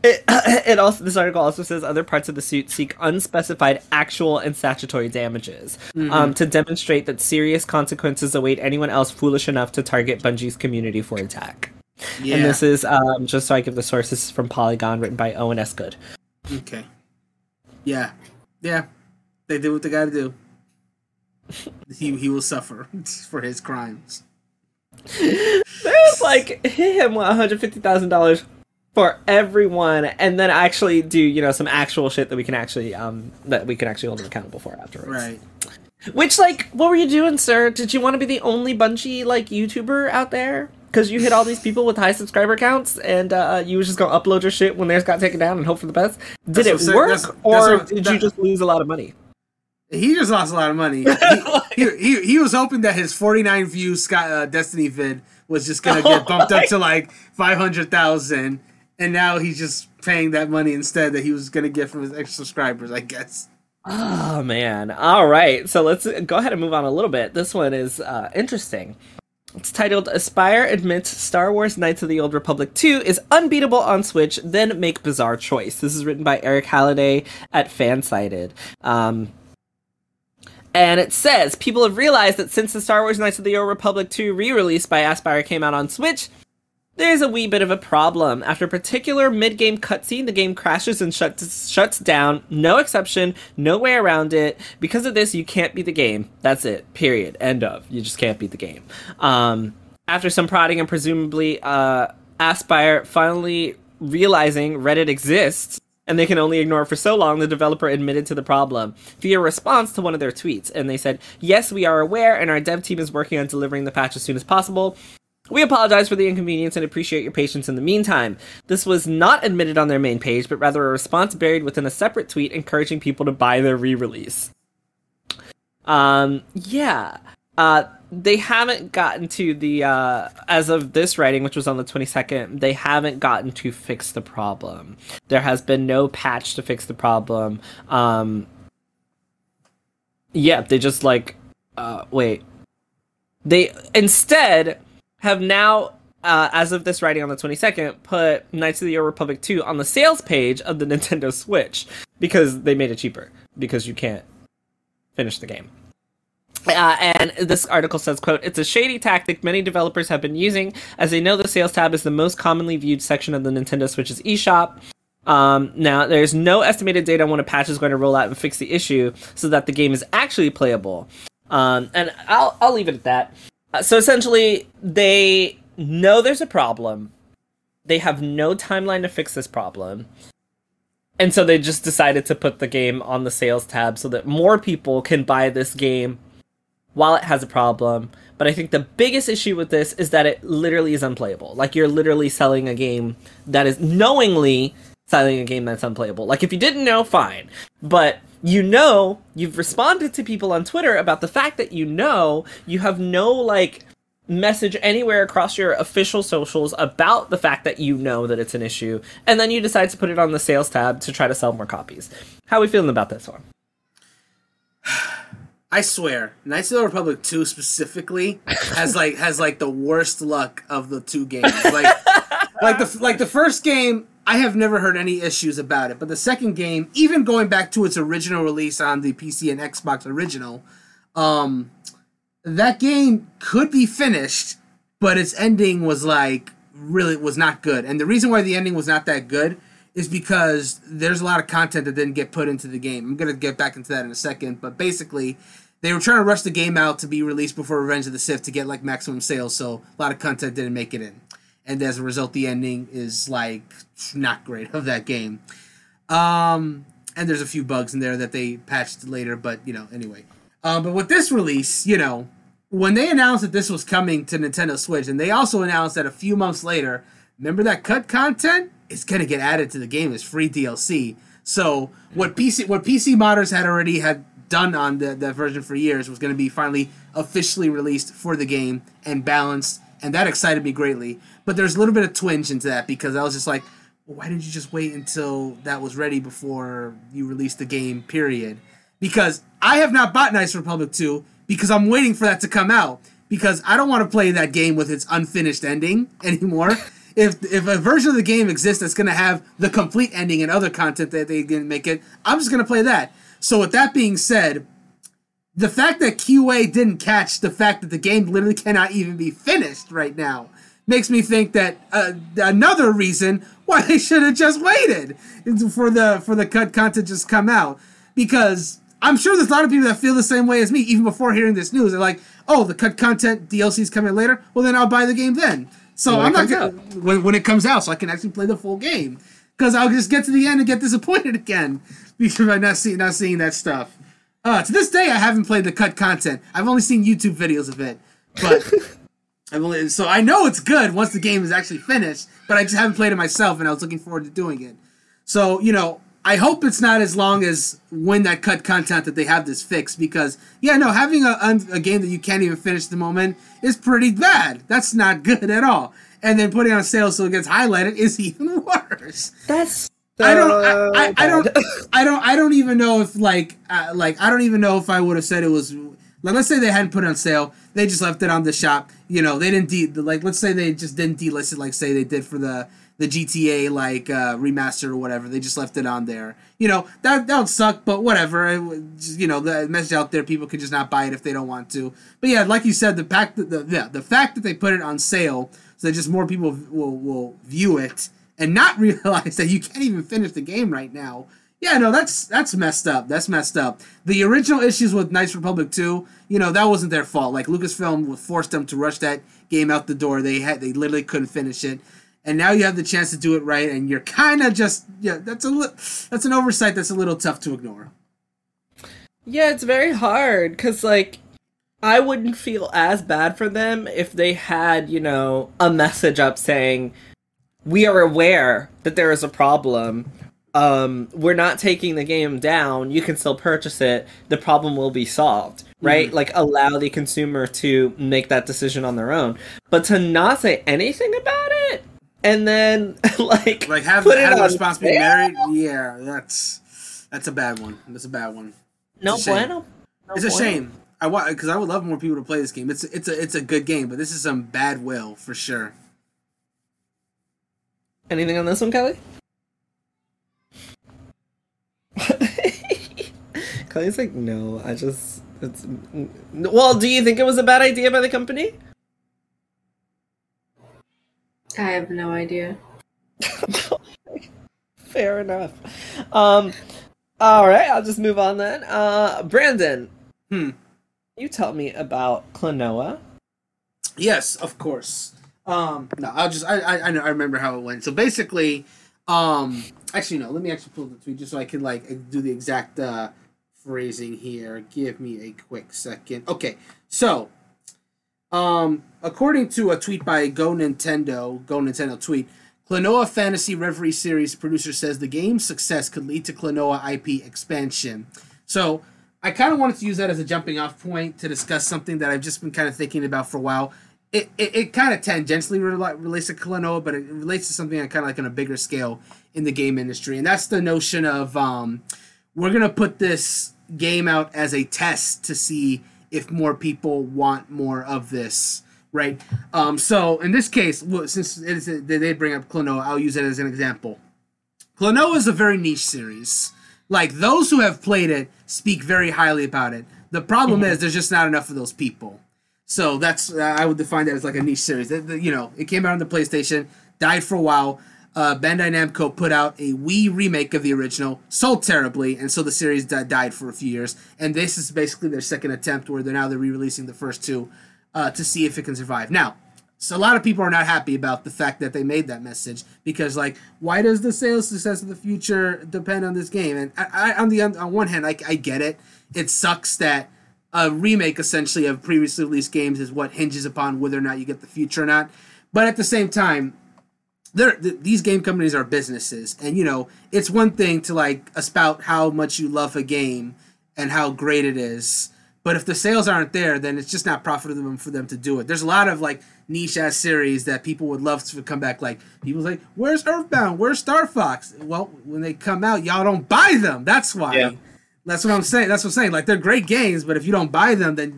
This article also says other parts of the suit seek unspecified actual and statutory damages to demonstrate that serious consequences await anyone else foolish enough to target Bungie's community for attack. Yeah. And this is just so I give the source. This is from Polygon, written by Owen S. Good. Okay. Yeah. Yeah, they do what they gotta do. He will suffer for his crimes. There's like him $150,000 for everyone, and then actually do some actual shit that we can actually hold him accountable for afterwards. Right. Which like, what were you doing, sir? Did you want to be the only Bungie like YouTuber out there? Because you hit all these people with high subscriber counts, and you was just going to upload your shit when theirs got taken down and hope for the best? Did it work, or did you just lose a lot of money? He just lost a lot of money. He was hoping that his 49 view Destiny vid was just going to get bumped up to like 500,000, and now he's just paying that money instead that he was going to get from his extra subscribers, I guess. Oh, man. All right, so let's go ahead and move on a little bit. This one is interesting. It's titled, Aspyr admits Star Wars Knights of the Old Republic 2 is unbeatable on Switch, then make bizarre choice. This is written by Eric Halliday at Fansided. And it says, people have realized that since the Star Wars Knights of the Old Republic 2 re-release by Aspyr came out on Switch, there's a wee bit of a problem. After a particular mid-game cutscene, the game crashes and shuts down. No exception, no way around it. Because of this, you can't beat the game. That's it. Period. End of. You just can't beat the game. After some prodding and presumably Aspyr finally realizing Reddit exists, and they can only ignore it for so long, the developer admitted to the problem via response to one of their tweets. And they said, yes, we are aware, and our dev team is working on delivering the patch as soon as possible. We apologize for the inconvenience and appreciate your patience in the meantime. This was not admitted on their main page, but rather a response buried within a separate tweet encouraging people to buy their re-release. They haven't gotten to the, as of this writing, which was on the 22nd, they haven't gotten to fix the problem. There has been no patch to fix the problem. They just like, They instead have now, as of this writing on the 22nd, put Knights of the Old Republic 2 on the sales page of the Nintendo Switch because they made it cheaper, because you can't finish the game. And this article says, quote, it's a shady tactic many developers have been using, as they know the sales tab is the most commonly viewed section of the Nintendo Switch's eShop. Now, there's no estimated date on when a patch is going to roll out and fix the issue so that the game is actually playable. And I'll leave it at that. So essentially, they know there's a problem. They have no timeline to fix this problem. And so they just decided to put the game on the sales tab so that more people can buy this game while it has a problem. But I think the biggest issue with this is that it literally is unplayable. Like, you're literally selling a game that is knowingly selling a game that's unplayable. Like, if you didn't know, fine. But you've responded to people on Twitter about the fact that you have no, like, message anywhere across your official socials about the fact that that it's an issue, and then you decide to put it on the sales tab to try to sell more copies. How are we feeling about this one? I swear, Knights of the Republic 2 specifically has the worst luck of the two games. Like the first game, I have never heard any issues about it, but the second game, even going back to its original release on the PC and Xbox original, that game could be finished, but its ending was like really was not good. And the reason why the ending was not that good is because there's a lot of content that didn't get put into the game. I'm going to get back into that in a second, but basically they were trying to rush the game out to be released before Revenge of the Sith to get like maximum sales, so a lot of content didn't make it in. And as a result, the ending is like not great of that game. And there's a few bugs in there that they patched later, but you know, anyway. But with this release, you know, when they announced that this was coming to Nintendo Switch, and they also announced that a few months later, remember that cut content? It's going to get added to the game as free DLC. So what PC modders had already done on the version for years was going to be finally officially released for the game and balanced, and that excited me greatly. But there's a little bit of twinge into that because I was just like, well, why didn't you just wait until that was ready before you released the game, period? Because I have not bought Knights of the Republic 2 because I'm waiting for that to come out because I don't want to play that game with its unfinished ending anymore. If a version of the game exists that's going to have the complete ending and other content that they didn't make it, I'm just going to play that. So with that being said, the fact that QA didn't catch the fact that the game literally cannot even be finished right now makes me think that another reason why they should have just waited for the cut content to just come out. Because I'm sure there's a lot of people that feel the same way as me, even before hearing this news. They're like, oh, the cut content DLC is coming later? Well, then I'll buy the game then. So when I'm not gonna, when it comes out, so I can actually play the full game. Because I'll just get to the end and get disappointed again because I'm not seeing that stuff. To this day, I haven't played the cut content. I've only seen YouTube videos of it, but so I know it's good once the game is actually finished. But I just haven't played it myself, and I was looking forward to doing it. So you know, I hope it's not as long as when that cut content that they have this fixed, because yeah, no, having a game that you can't even finish at the moment is pretty bad. That's not good at all. And then putting on sale so it gets highlighted is even worse. That's I don't even know if I would have said it was. Like, let's say they hadn't put it on sale. They just left it on the shop. You know, they didn't let's say they just didn't delist it. Like say they did for the GTA remaster or whatever. They just left it on there. You know, that would suck. But whatever. You know, the message out there. People could just not buy it if they don't want to. But yeah, like you said, the fact that they put it on sale so that just more people will view it. And not realize that you can't even finish the game right now. Yeah, no, that's messed up. That's messed up. The original issues with Knights of the Republic 2, you know, that wasn't their fault. Like, Lucasfilm forced them to rush that game out the door. They literally couldn't finish it. And now you have the chance to do it right, and you're kind of just... Yeah, that's an oversight that's a little tough to ignore. Yeah, it's very hard, because, like... I wouldn't feel as bad for them if they had, you know, a message up saying... We are aware that there is a problem. We're not taking the game down. You can still purchase it. The problem will be solved, right? Mm-hmm. Like, allow the consumer to make that decision on their own. But to not say anything about it, and then, like have the responsibility married? Yeah, that's a bad one. That's a bad one. It's a shame. Because I would love more people to play this game. It's a good game, but this is some bad will for sure. Anything on this one, Kelly? Kelly's like, no, well, do you think it was a bad idea by the company? I have no idea. Fair enough. All right, I'll just move on then. Brandon, you tell me about Klonoa. Yes, of course. I remember how it went. So basically, let me actually pull the tweet just so I can do the exact phrasing here. Give me a quick second. Okay, so according to a tweet by Go Nintendo tweet, Klonoa Fantasy Reverie series producer says the game's success could lead to Klonoa IP expansion. So I kind of wanted to use that as a jumping off point to discuss something that I've just been kind of thinking about for a while. It kind of tangentially relates to Klonoa, but it relates to something kind of on a bigger scale in the game industry. And that's the notion of we're going to put this game out as a test to see if more people want more of this, right? So in this case, since they bring up Klonoa, I'll use it as an example. Klonoa is a very niche series. Like, those who have played it speak very highly about it. The problem is there's just not enough of those people. So that's, I would define that as like a niche series. You know, it came out on the PlayStation, died for a while. Bandai Namco put out a Wii remake of the original, sold terribly, and so the series died for a few years. And this is basically their second attempt, where they're re-releasing the first two to see if it can survive. Now, so a lot of people are not happy about the fact that they made that message, because, like, why does the sales success of the future depend on this game? And on one hand, I get it. It sucks that a remake, essentially, of previously released games is what hinges upon whether or not you get the future or not. But at the same time, these game companies are businesses, and, you know, it's one thing to, like, espout how much you love a game and how great it is, but if the sales aren't there, then it's just not profitable for them to do it. There's a lot of, like, niche-ass series that people would love to come back, like, people say, where's Earthbound? Where's Star Fox? Well, when they come out, y'all don't buy them. That's why. Yeah. That's what I'm saying. That's what I'm saying. Like, they're great games, but if you don't buy them, then,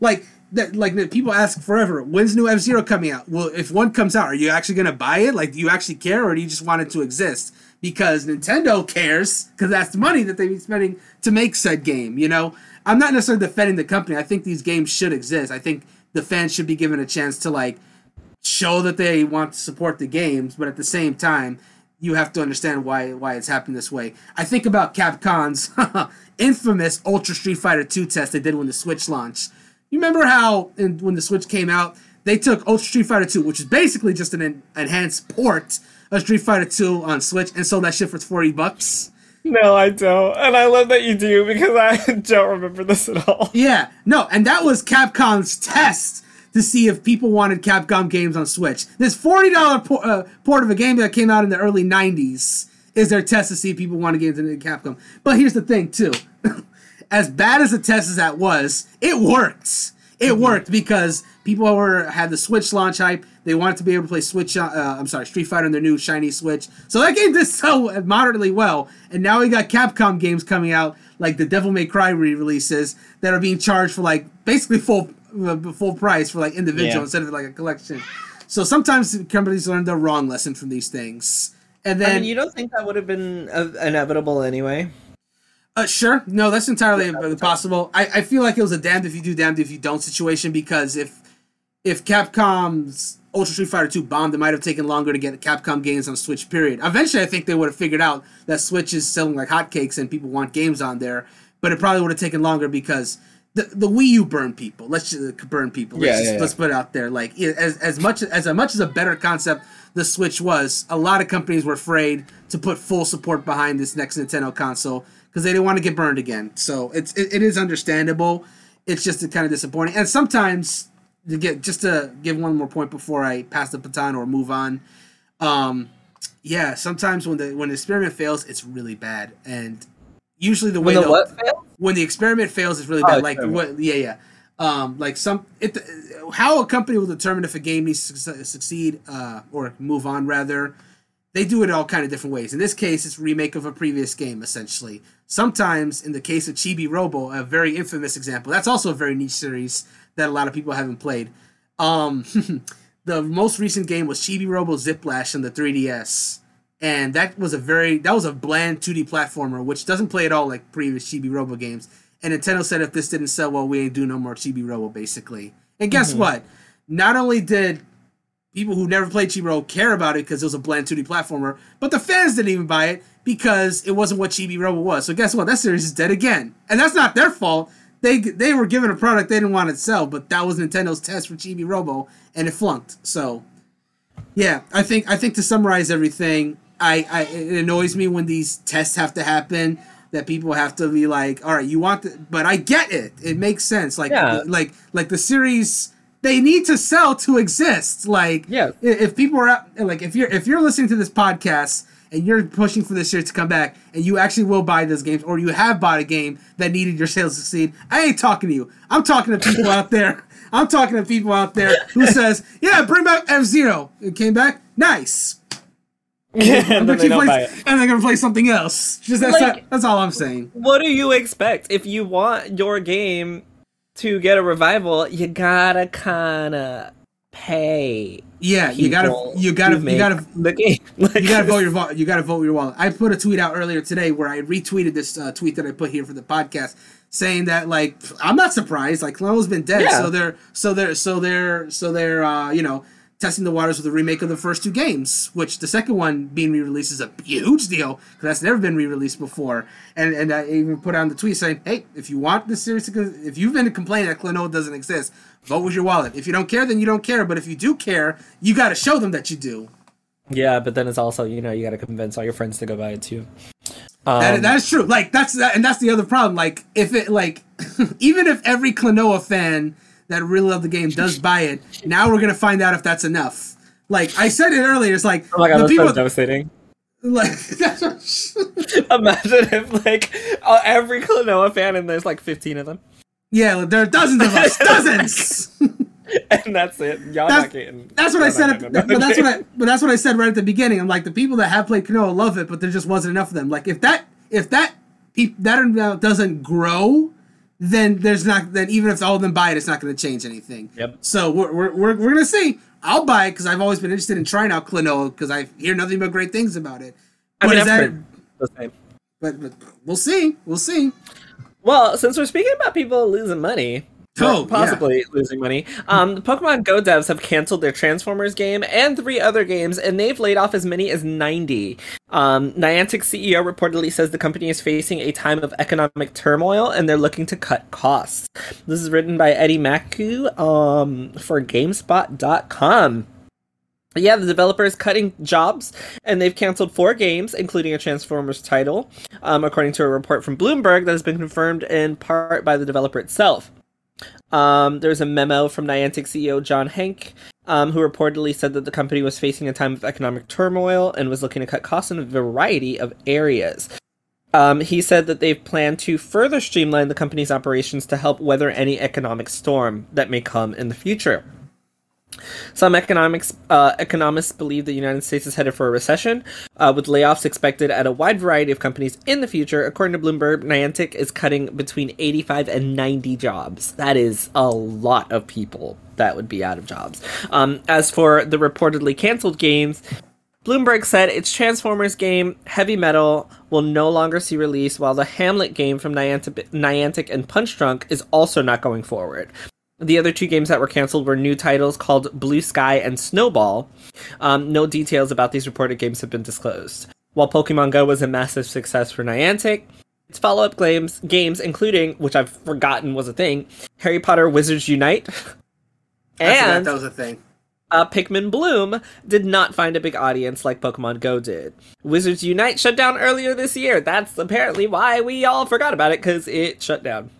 like... Like, people ask forever, when's new F-Zero coming out? Well, if one comes out, are you actually going to buy it? Like, do you actually care, or do you just want it to exist? Because Nintendo cares, because that's the money that they've been spending to make said game, you know? I'm not necessarily defending the company. I think these games should exist. I think the fans should be given a chance to, like, show that they want to support the games, but at the same time, you have to understand why it's happening this way. I think about Capcom's infamous Ultra Street Fighter 2 test they did when the Switch launched. You remember how, when the Switch came out, they took Ultra Street Fighter 2, which is basically just an enhanced port of Street Fighter 2 on Switch, and sold that shit for $40? No, I don't. And I love that you do, because I don't remember this at all. Yeah. No, and that was Capcom's test to see if people wanted Capcom games on Switch. This $40 port of a game that came out in the early 90s is their test to see if people wanted games in Capcom. But here's the thing, too. As bad as the test as that was, it worked. It worked because people had the Switch launch hype. They wanted to be able to play Street Fighter on their new shiny Switch. So that game did so moderately well. And now we got Capcom games coming out, like the Devil May Cry re-releases, that are being charged for, like, basically full price for, like, individual instead of, like, a collection. So sometimes companies learn the wrong lesson from these things. And then, I mean, you don't think that would have been inevitable anyway? Sure. No, that's entirely possible. I feel like it was a damned if you do, damned if you don't situation, because if Capcom's Ultra Street Fighter 2 bombed, it might have taken longer to get Capcom games on Switch, period. Eventually, I think they would have figured out that Switch is selling like hotcakes and people want games on there, but it probably would have taken longer because the Wii U burned people. Let's just burn people. Let's put it out there. Like, as much as a better concept the Switch was, a lot of companies were afraid to put full support behind this next Nintendo console, because they didn't want to get burned again. So it is understandable. It's just kind of disappointing. And sometimes, just to give one more point before I pass the baton or move on, sometimes when the experiment fails, it's really bad. And usually the way when the experiment fails, it's really bad. How a company will determine if a game needs to succeed or move on, rather. They do it all kind of different ways. In this case, it's a remake of a previous game, essentially. Sometimes, in the case of Chibi Robo, a very infamous example, that's also a very niche series that a lot of people haven't played. The most recent game was Chibi Robo Ziplash on the 3DS, and that was a bland 2D platformer, which doesn't play at all like previous Chibi Robo games. And Nintendo said, if this didn't sell well, we ain't do no more Chibi Robo, basically. And guess what? Not only did people who never played Chibi Robo care about it because it was a bland 2D platformer, but the fans didn't even buy it because it wasn't what Chibi Robo was. So guess what? That series is dead again. And that's not their fault. They were given a product they didn't want to sell, but that was Nintendo's test for Chibi Robo, and it flunked. So, yeah, I think to summarize everything, it annoys me when these tests have to happen, that people have to be like, all right, you want the... But I get it. It makes sense. Like the series... They need to sell to exist. If people are out, like, if you're listening to this podcast and you're pushing for this year to come back, and you actually will buy those games, or you have bought a game that needed your sales to succeed, I ain't talking to you. I'm talking to people out there. I'm talking to people out there who says, "Yeah, bring back F-Zero. It came back, nice." And then they're gonna play something else. Just that's all I'm saying. What do you expect if you want your game to get a revival? You gotta kinda pay. Yeah, you gotta vote your wallet. I put a tweet out earlier today where I retweeted this tweet that I put here for the podcast, saying that like I'm not surprised. Like Clono's been dead, so they're you know, testing the waters with a remake of the first two games, which the second one being re-released is a huge deal because that's never been re-released before. And I even put on the tweet saying, hey, if you want this series to, if you've been complaining that Klonoa doesn't exist, vote with your wallet. If you don't care, then you don't care. But if you do care, you got to show them that you do. Yeah, but then it's also, you know, you got to convince all your friends to go buy it too. That is true. Like that's the other problem. Like if it like even if every Klonoa fan that really love the game does buy it, now we're gonna find out if that's enough. Like I said it earlier, it's like, oh my god, the people, so devastating. Like that's imagine if like every Klonoa fan, and there's like 15 of them. Yeah, there are dozens of us, dozens. And that's it. Y'all not getting. That's what I said. But that's what I said right at the beginning. I'm like, the people that have played Klonoa love it, but there just wasn't enough of them. Like if that doesn't grow, then even if all of them buy it, it's not going to change anything. Yep. So we're going to see. I'll buy it because I've always been interested in trying out Klonoa because I hear nothing but great things about it. But we'll see. We'll see. Well, since we're speaking about people losing money, possibly losing money, the Pokemon Go devs have canceled their Transformers game and 3 other games, and they've laid off as many as 90. Niantic CEO reportedly says the company is facing a time of economic turmoil and they're looking to cut costs. This is written by Eddie Maku for GameSpot.com. Yeah, the developer is cutting jobs, and they've canceled 4 games, including a Transformers title, according to a report from Bloomberg that has been confirmed in part by the developer itself. There's a memo from Niantic CEO John Henk, who reportedly said that the company was facing a time of economic turmoil and was looking to cut costs in a variety of areas. He said that they've planned to further streamline the company's operations to help weather any economic storm that may come in the future. Some economists believe the United States is headed for a recession, with layoffs expected at a wide variety of companies in the future. According to Bloomberg, Niantic is cutting between 85 and 90 jobs. That is a lot of people that would be out of jobs. As for the reportedly canceled games, Bloomberg said its Transformers game, Heavy Metal, will no longer see release, while the Hamlet game from Niantic and Punch-Drunk is also not going forward. The other 2 games that were canceled were new titles called Blue Sky and Snowball. No details about these reported games have been disclosed. While Pokemon Go was a massive success for Niantic, its follow-up games, including, which I've forgotten was a thing, Harry Potter Wizards Unite, and that was a thing. Pikmin Bloom, did not find a big audience like Pokemon Go did. Wizards Unite shut down earlier this year. That's apparently why we all forgot about it, because it shut down.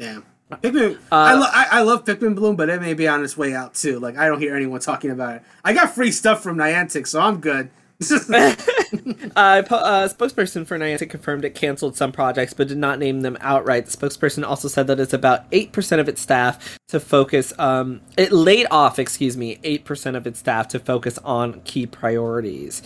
Damn. Pikmin, I love Pikmin Bloom, but it may be on its way out too. Like, I don't hear anyone talking about it. I got free stuff from Niantic, so I'm good. A spokesperson for Niantic confirmed it canceled some projects, but did not name them outright. The spokesperson also said that it's about 8% of its staff to focus. It laid off, 8% of its staff to focus on key priorities.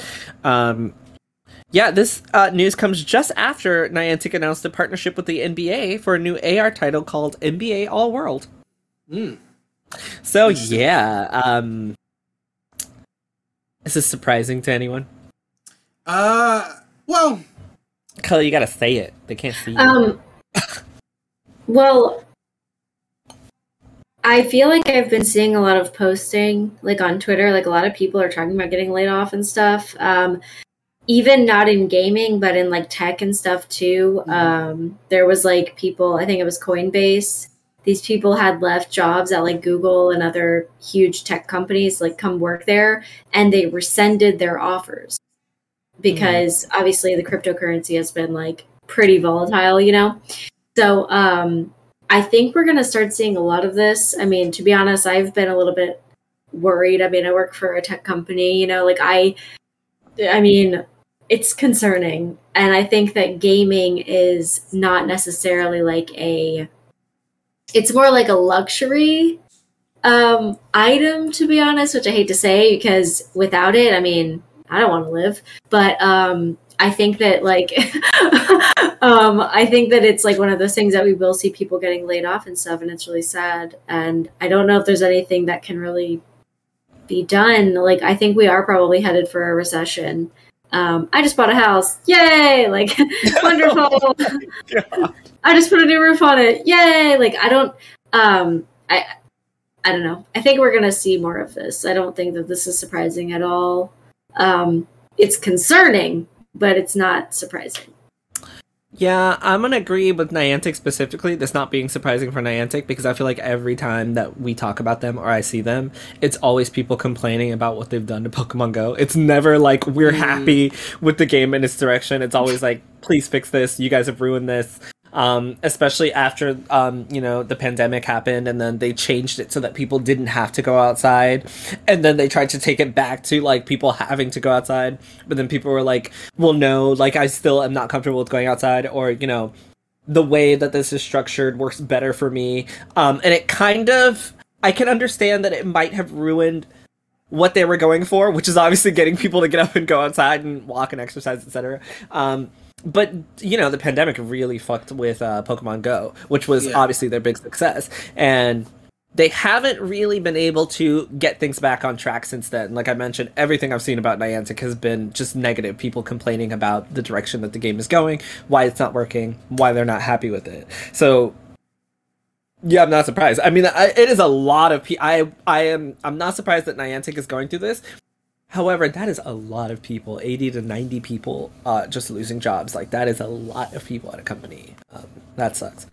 Yeah, this news comes just after Niantic announced a partnership with the NBA for a new AR title called NBA All World. Mm. So, yeah. Is this surprising to anyone? Well... Kyle, you gotta say it. They can't see you. Well, I feel like I've been seeing a lot of posting, like, on Twitter. Like, a lot of people are talking about getting laid off and stuff. Even not in gaming, but in like tech and stuff too. There was like people, I think it was Coinbase. These people had left jobs at like Google and other huge tech companies, like come work there, and they rescinded their offers because obviously the cryptocurrency has been like pretty volatile, you know? So I think we're going to start seeing a lot of this. I mean, to be honest, I've been a little bit worried. I mean, I work for a tech company, you know, like I mean, it's concerning, and I think that gaming is not necessarily like it's more like a luxury item, to be honest, which I hate to say, because without it, I mean, I don't want to live, but I think that like I think that it's like one of those things that we will see people getting laid off and stuff, and it's really sad, and I don't know if there's anything that can really be done. Like, I think we are probably headed for a recession. I just bought a house. Yay! Like, wonderful. Oh my God. I just put a new roof on it. Yay! Like, I don't, I don't know. I think we're going to see more of this. I don't think that this is surprising at all. It's concerning, but it's not surprising. Yeah, I'm going to agree with Niantic specifically. That's not being surprising for Niantic, because I feel like every time that we talk about them or I see them, it's always people complaining about what they've done to Pokemon Go. It's never like we're happy with the game and its direction. It's always like, please fix this. You guys have ruined this. Especially after, you know, the pandemic happened, and then they changed it so that people didn't have to go outside. And then they tried to take it back to, like, people having to go outside. But then people were like, well, no, like, I still am not comfortable with going outside, or, you know, the way that this is structured works better for me. And it kind of, I can understand that it might have ruined what they were going for, which is obviously getting people to get up and go outside and walk and exercise, etc. But, you know, the pandemic really fucked with Pokemon Go, which was obviously their big success. And they haven't really been able to get things back on track since then. Like I mentioned, everything I've seen about Niantic has been just negative. People complaining about the direction that the game is going, why it's not working, why they're not happy with it. So, yeah, I'm not surprised. I mean, it is a lot of people. I'm not surprised that Niantic is going through this. However, that is a lot of people, 80 to 90 people just losing jobs. Like, that is a lot of people at a company. That sucks.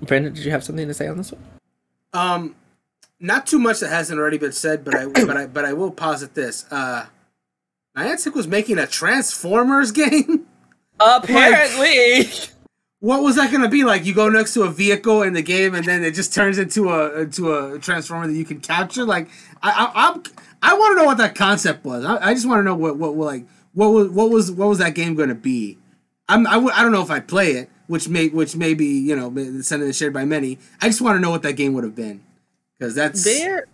Brandon, did you have something to say on this one? Not too much that hasn't already been said, but I will posit this. Niantic was making a Transformers game? Apparently! Like, what was that going to be? Like, you go next to a vehicle in the game, and then it just turns into a Transformer that you can capture? Like, I want to know what that concept was. I just want to know what was that game going to be? I don't know if I'd play it, which may be, you know, sentiment shared by many. I just want to know what that game would have been, because that's they're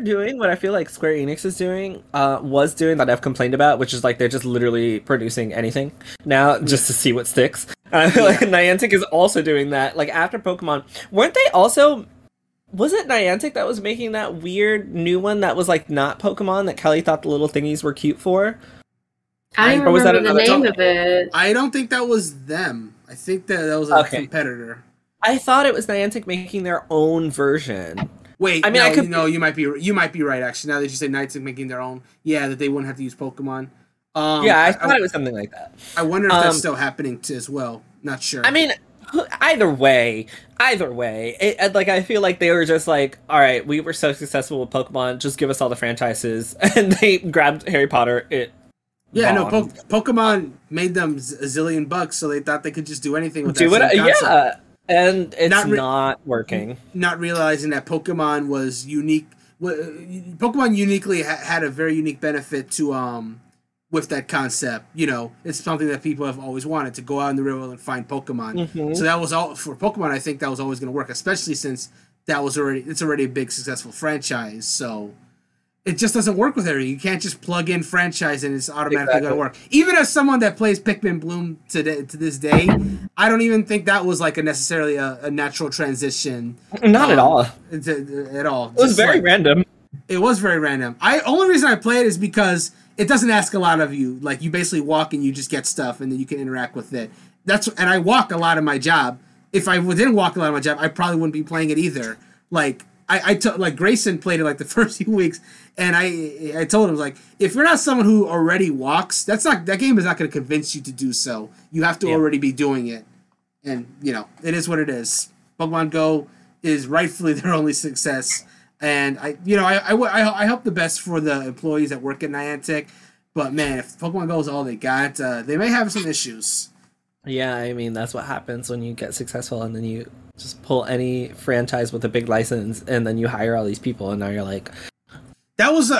doing what I feel like Square Enix is doing, that I've complained about, which is like they're just literally producing anything now just to see what sticks. I feel like Niantic is also doing that. Like after Pokemon, weren't they also? Was it Niantic that was making that weird new one that was, like, not Pokemon that Kelly thought the little thingies were cute for? I don't remember the name of it. I don't think that was them. I think that was a competitor. I thought it was Niantic making their own version. Wait, I mean, you might be right, actually. Now that you say Niantic making their own, that they wouldn't have to use Pokemon. Yeah, I thought it was something like that. I wonder if that's still happening as well. Not sure. I mean... Either way, it, like, I feel like they were just like, all right, we were so successful with Pokemon, just give us all the franchises, and they grabbed Harry Potter. Pokemon made them a zillion bucks, so they thought they could just do anything with that concept. Yeah, and it's not working. Not realizing that Pokemon was unique. Pokemon uniquely had a very unique benefit to with that concept, you know, it's something that people have always wanted to go out in the real world and find Pokemon. Mm-hmm. So that was all for Pokemon. I think that was always going to work, especially since it's already a big successful franchise. So it just doesn't work with everything. You can't just plug in franchise and it's automatically going to work. Even as someone that plays Pikmin Bloom to this day, I don't even think that was like necessarily a natural transition. Not at all. At all. It was just very random. It was very random. Only reason I play it is because it doesn't ask a lot of you. Like, you basically walk and you just get stuff, and then you can interact with it. And I walk a lot of my job. If I didn't walk a lot of my job, I probably wouldn't be playing it either. Like, Grayson played it like the first few weeks, and I told him, like, if you're not someone who already walks, that game is not going to convince you to do so. You have to already be doing it, and you know it is what it is. Pokemon Go is rightfully their only success. And I hope the best for the employees that work at Niantic, but man, if Pokemon Go is all they got, they may have some issues. Yeah, I mean that's what happens when you get successful, and then you just pull any franchise with a big license, and then you hire all these people, and now you're like, that was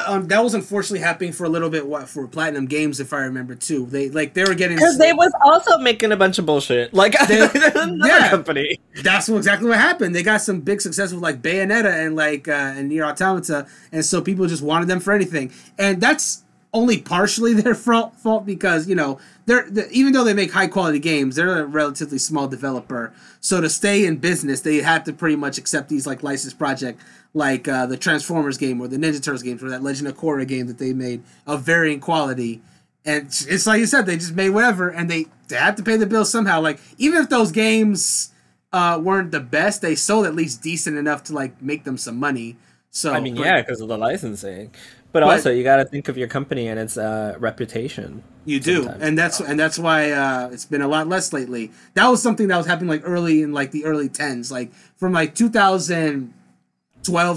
unfortunately happening for a little bit for Platinum Games, if I remember too. They were getting because they was also making a bunch of bullshit like another company. That's exactly what happened. They got some big success with like Bayonetta and Nier Automata, and so people just wanted them for anything. And that's only partially their fault because, you know, they're even though they make high-quality games, they're a relatively small developer. So to stay in business, they have to pretty much accept these, like, licensed projects, like the Transformers game or the Ninja Turtles games or that Legend of Korra game that they made of varying quality. And it's like you said, they just made whatever, and they have to pay the bills somehow. Like, even if those games weren't the best, they sold at least decent enough to, like, make them some money. So I mean, yeah, because of the licensing. But also, you got to think of your company and its reputation. You do, sometimes. and that's why it's been a lot less lately. That was something that was happening like early in like the early tens, like from like 2012,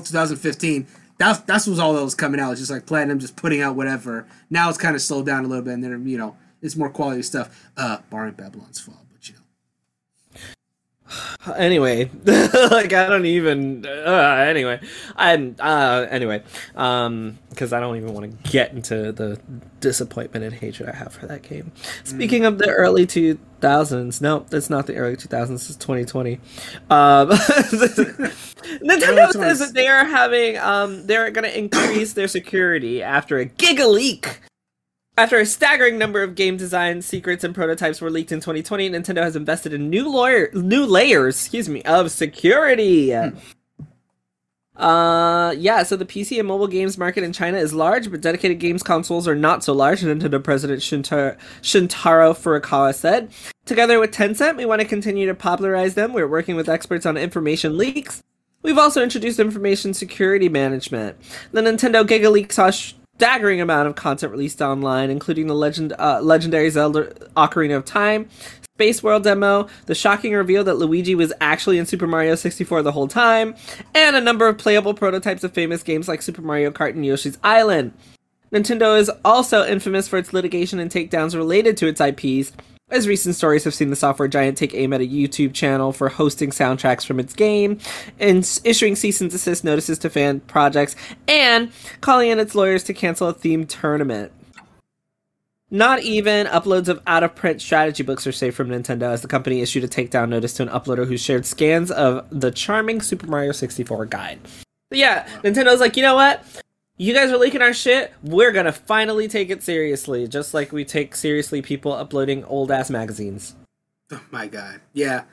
2015. That's was all that was coming out. It's just like Platinum just putting out whatever. Now it's kind of slowed down a little bit, and they're, you know, it's more quality stuff. Barring Babylon's Fall. Anyway, like I don't even. Anyway, because I don't even want to get into the disappointment and hatred I have for that game. Speaking of the early 2000s, no, it's not the early 2000s. It's 2020. Nintendo says that they are having they're going to increase their security after a giga-leak. After a staggering number of game design secrets and prototypes were leaked in 2020, Nintendo has invested in new layers, of security. So the PC and mobile games market in China is large, but dedicated games consoles are not so large, Nintendo President Shintaro Furukawa said. Together with Tencent, we want to continue to popularize them. We're working with experts on information leaks. We've also introduced information security management. The Nintendo GigaLeak saw staggering amount of content released online, including the legendary Zelda Ocarina of Time, Space World demo, the shocking reveal that Luigi was actually in Super Mario 64 the whole time, and a number of playable prototypes of famous games like Super Mario Kart and Yoshi's Island. Nintendo is also infamous for its litigation and takedowns related to its IPs, as recent stories have seen the software giant take aim at a YouTube channel for hosting soundtracks from its game, and issuing cease and desist notices to fan projects, and calling in its lawyers to cancel a themed tournament. Not even uploads of out-of-print strategy books are safe from Nintendo, as the company issued a takedown notice to an uploader who shared scans of the charming Super Mario 64 guide. But yeah, Nintendo's like, you know what? You guys are leaking our shit, we're gonna finally take it seriously, just like we take seriously people uploading old-ass magazines. Oh my god, yeah.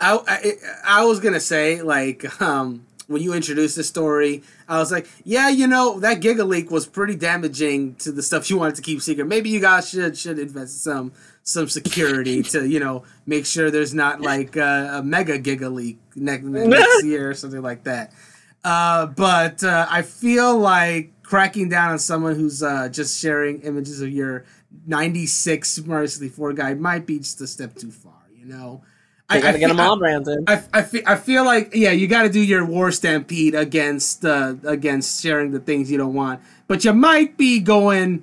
I was gonna say, like, when you introduced this story, I was like, yeah, you know, that GigaLeak was pretty damaging to the stuff you wanted to keep secret. Maybe you guys should invest some security to, you know, make sure there's not, like, a mega GigaLeak next year or something like that. But I feel like cracking down on someone who's just sharing images of your 96 Super Mario 64 guy might be just a step too far, you know? You gotta get them all, Brandon. I feel like, yeah, you gotta do your war stampede against sharing the things you don't want. But you might be going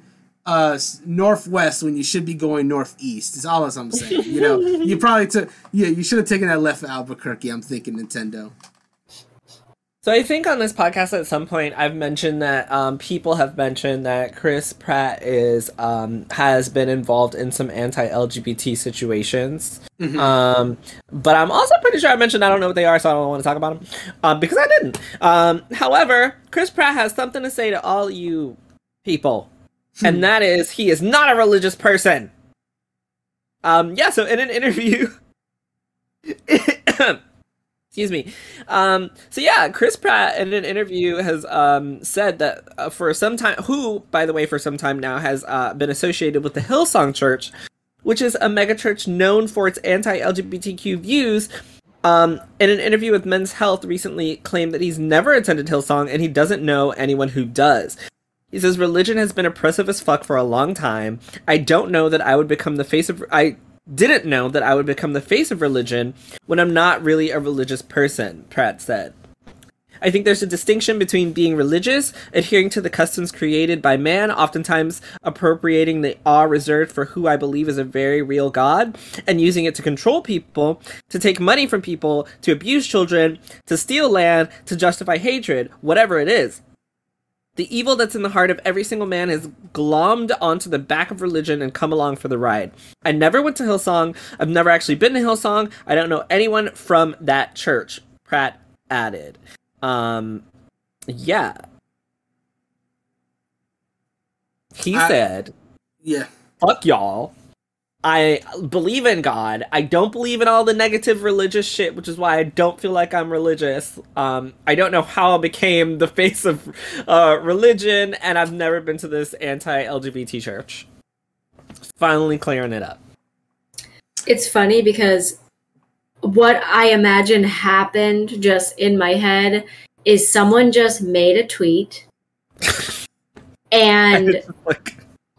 northwest when you should be going northeast. It's all as I'm saying, you know? You probably you should have taken that left for Albuquerque, I'm thinking, Nintendo. So I think on this podcast at some point I've mentioned that people have mentioned that Chris Pratt has been involved in some anti-LGBT situations. Mm-hmm. But I'm also pretty sure I mentioned I don't know what they are, so I don't want to talk about them because I didn't. However, Chris Pratt has something to say to all you people, and that is he is not a religious person. So in an interview... Excuse me. Chris Pratt in an interview has said that for some time, who, by the way, for some time now has been associated with the Hillsong Church, which is a megachurch known for its anti-LGBTQ views, in an interview with Men's Health recently claimed that he's never attended Hillsong and he doesn't know anyone who does. He says, religion has been oppressive as fuck for a long time. I didn't know that I would become the face of religion when I'm not really a religious person, Pratt said. I think there's a distinction between being religious, adhering to the customs created by man, oftentimes appropriating the awe reserved for who I believe is a very real God, and using it to control people, to take money from people, to abuse children, to steal land, to justify hatred, whatever it is. The evil that's in the heart of every single man has glommed onto the back of religion and come along for the ride. I never went to Hillsong. I've never actually been to Hillsong. I don't know anyone from that church, Pratt added. He said, yeah, fuck y'all. I believe in God. I don't believe in all the negative religious shit, which is why I don't feel like I'm religious. I don't know how I became the face of religion, and I've never been to this anti-LGBT church. Finally clearing it up. It's funny because what I imagine happened just in my head is someone just made a tweet and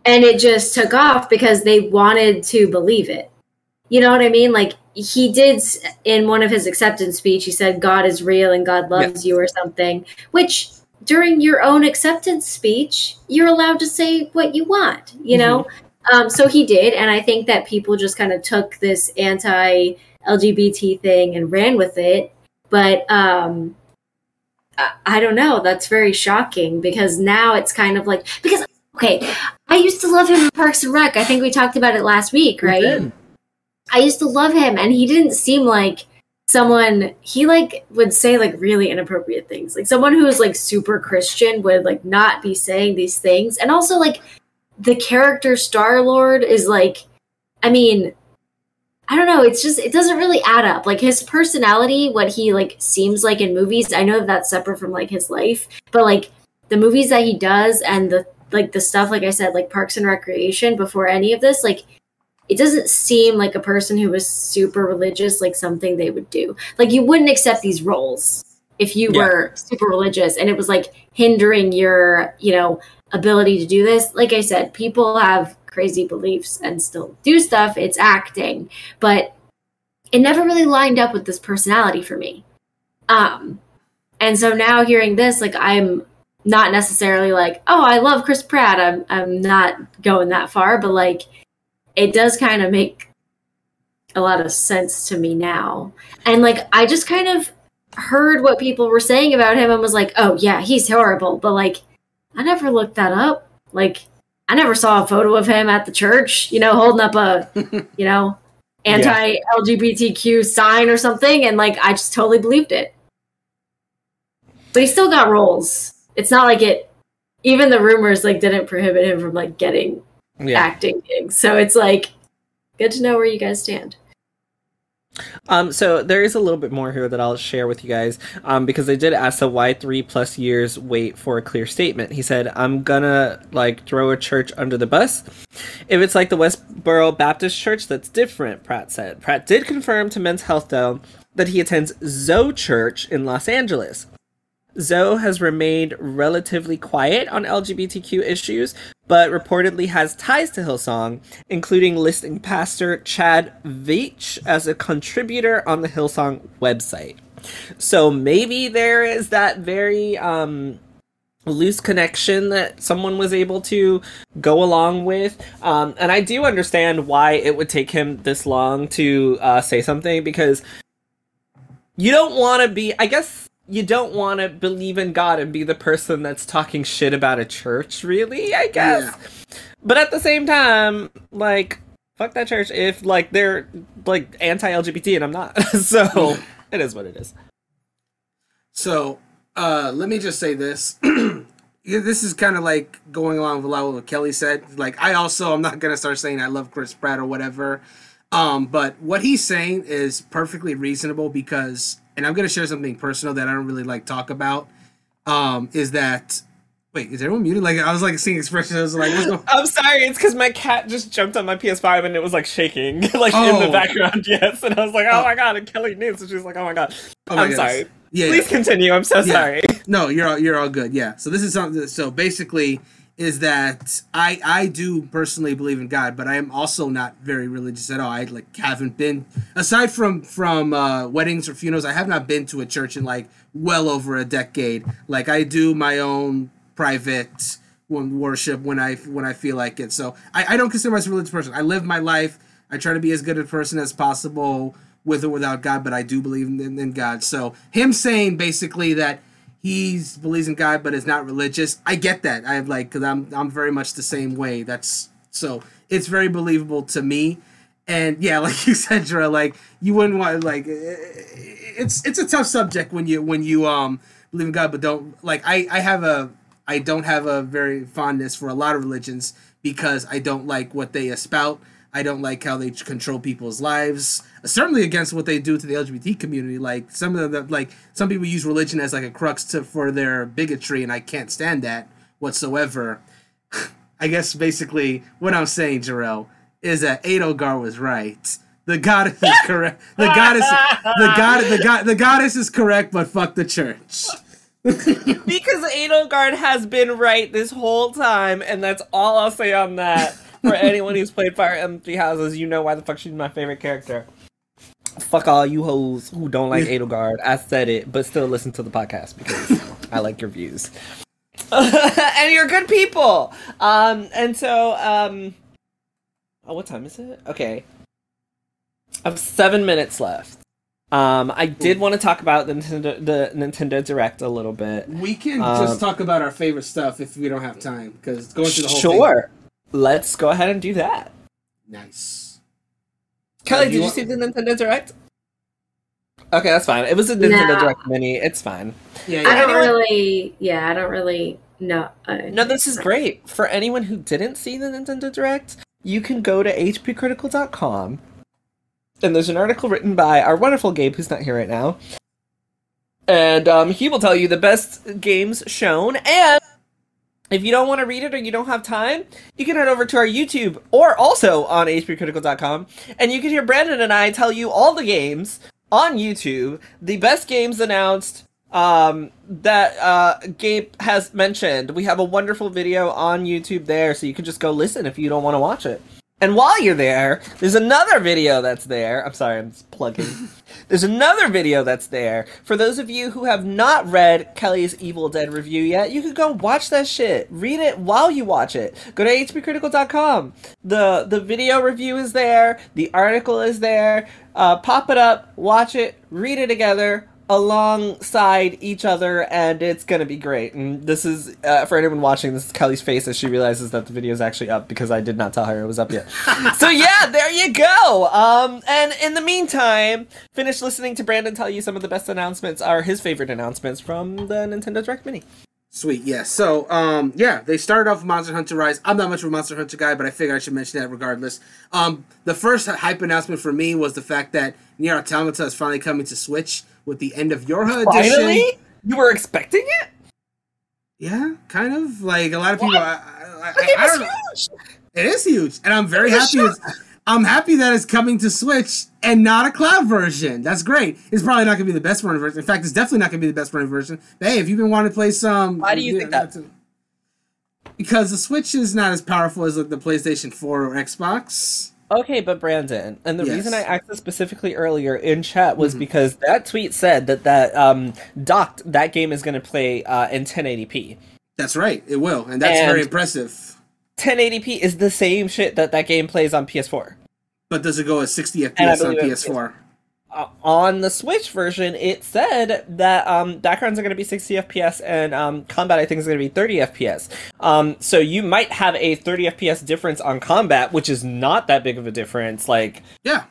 it just took off because they wanted to believe it. You know what I mean? Like, he did, in one of his acceptance speech, he said, God is real and God loves you or something, which during your own acceptance speech, you're allowed to say what you want, you know? So he did. And I think that people just kind of took this anti-LGBT thing and ran with it. But I don't know. That's very shocking because now it's kind of like, because, okay, I used to love him in Parks and Rec. I think we talked about it last week, right? I used to love him, and he didn't seem like someone, he, like, would say, like, really inappropriate things. Like, someone who was, like, super Christian would, like, not be saying these things. And also, like, the character Star-Lord is, like, I mean, I don't know, it's just, it doesn't really add up. Like, his personality, what he, like, seems like in movies, I know that's separate from, like, his life, but, like, the movies that he does and the like the stuff, like I said, like Parks and Recreation before any of this, like, it doesn't seem like a person who was super religious, like something they would do. Like, you wouldn't accept these roles if you were super religious and it was like hindering your, you know, ability to do this. Like I said, people have crazy beliefs and still do stuff. It's acting, but it never really lined up with this personality for me. And so now hearing this, like, I'm not necessarily like, oh, I love Chris Pratt. I'm not going that far, but like, it does kind of make a lot of sense to me now. And like, I just kind of heard what people were saying about him and was like, oh yeah, he's horrible. But like, I never looked that up. Like, I never saw a photo of him at the church, you know, holding up a, you know, anti-LGBTQ sign or something. And like, I just totally believed it. But he still got roles. It's not like it, even the rumors, like, didn't prohibit him from, like, getting acting gigs. So it's, like, good to know where you guys stand. So there is a little bit more here that I'll share with you guys, because they did ask, so why 3+ years wait for a clear statement? He said, I'm gonna, like, throw a church under the bus. If it's like the Westboro Baptist Church, that's different, Pratt said. Pratt did confirm to Men's Health, though, that he attends Zoe Church in Los Angeles. Zoe has remained relatively quiet on LGBTQ issues, but reportedly has ties to Hillsong, including listing Pastor Chad Veach as a contributor on the Hillsong website. So maybe there is that very loose connection that someone was able to go along with. And I do understand why it would take him this long to say something, because you don't want to be, I guess, you don't want to believe in God and be the person that's talking shit about a church, really, I guess. Yeah. But at the same time, like, fuck that church if, like, they're, like, anti-LGBT and I'm not. So, it is what it is. So, let me just say this. This is kind of, like, going along with a lot of what Kelly said. Like, I also, I'm not going to start saying I love Chris Pratt or whatever. But what he's saying is perfectly reasonable because, and I'm going to share something personal that I don't really like talk about, is that, wait, is everyone muted? Like, I was like seeing expressions. I was like, what's going on? I'm sorry. It's because my cat just jumped on my PS5 and it was like shaking, like in the background. Yes. And I was like, oh my God. And Kelly knew. So she was like, oh my God. Oh my I'm goodness. Sorry. Yeah, please continue. I'm so sorry. No, you're all good. Yeah. So this is something. So basically is that I do personally believe in God, but I am also not very religious at all. I, like, haven't been, aside from weddings or funerals, I have not been to a church in, like, well over a decade. Like, I do my own private worship when I feel like it. So I don't consider myself a religious person. I live my life. I try to be as good a person as possible with or without God, but I do believe in God. So him saying basically that he believes in God, but is not religious. I get that. I have, like, because I'm very much the same way. That's so it's very believable to me. And yeah, like you said, Dra, like you wouldn't want like it's a tough subject when you believe in God, but don't like I have a I don't have a very fondness for a lot of religions because I don't like what they espout. I don't like how they control people's lives. Certainly against what they do to the LGBT community. Like some people use religion as like a crux for their bigotry, and I can't stand that whatsoever. I guess basically what I'm saying, Jarrell, is that Edelgard was right. The goddess is correct. The goddess, the goddess is correct, but fuck the church. Because Edelgard has been right this whole time, and that's all I'll say on that. For anyone who's played Fire Emblem Three Houses, you know why the fuck she's my favorite character. Fuck all you hoes who don't like Edelgard. I said it, but still listen to the podcast because I like your views. And you're good people. And so, oh, what time is it? Okay. I have 7 minutes left. I did want to talk about the Nintendo Direct a little bit. We can just talk about our favorite stuff if we don't have time, because going through the whole thing. Sure. Let's go ahead and do that. Nice. Kelly, did you see the Nintendo Direct? Okay, that's fine. It was a Nintendo Direct Mini. It's fine. Yeah. I don't really know. No, this is great. For anyone who didn't see the Nintendo Direct, you can go to hpcritical.com, and there's an article written by our wonderful Gabe, who's not here right now. And he will tell you the best games shown, and if you don't want to read it or you don't have time, you can head over to our YouTube or also on hpcritical.com, and you can hear Brandon and I tell you all the games on YouTube, the best games announced that Gabe has mentioned. We have a wonderful video on YouTube there, so you can just go listen if you don't want to watch it. And while you're there, there's another video that's there. I'm sorry, I'm just plugging. There's another video that's there. For those of you who have not read Kelly's Evil Dead review yet, you can go watch that shit. Read it while you watch it. Go to hpcritical.com. The video review is there. The article is there. Pop it up. Watch it. Read it together. Alongside each other, and it's gonna be great. And this is for anyone watching, this is Kelly's face as she realizes that the video is actually up because I did not tell her it was up yet. So yeah, there you go. And in the meantime, finish listening to Brandon tell you some of the best announcements are his favorite announcements from the Nintendo Direct Mini. Sweet, yeah. So, yeah, they started off with Monster Hunter Rise. I'm not much of a Monster Hunter guy, but I figured I should mention that regardless. The first hype announcement for me was the fact that Nier Automata is finally coming to Switch with the End of Yorha edition. Finally? You were expecting it? Yeah, kind of. Like, a lot of people... I don't know. It is huge. And I'm very happy. I'm happy that it's coming to Switch and not a cloud version. That's great. It's probably not going to be the best running version. In fact, it's definitely not going to be the best running version. But hey, if you've been wanting to play some... Why do you think that? Because the Switch is not as powerful as like the PlayStation 4 or Xbox. Okay, but Brandon, and the reason I asked this specifically earlier in chat was because that tweet said that docked, that game is going to play in 1080p. That's right. It will. And that's very impressive. 1080p is the same shit that game plays on PS4. But does it go at 60 FPS on PS4? On the Switch version, it said that backgrounds are going to be 60 FPS and combat, I think, is going to be 30 FPS. So you might have a 30 FPS difference on combat, which is not that big of a difference. Like, yeah,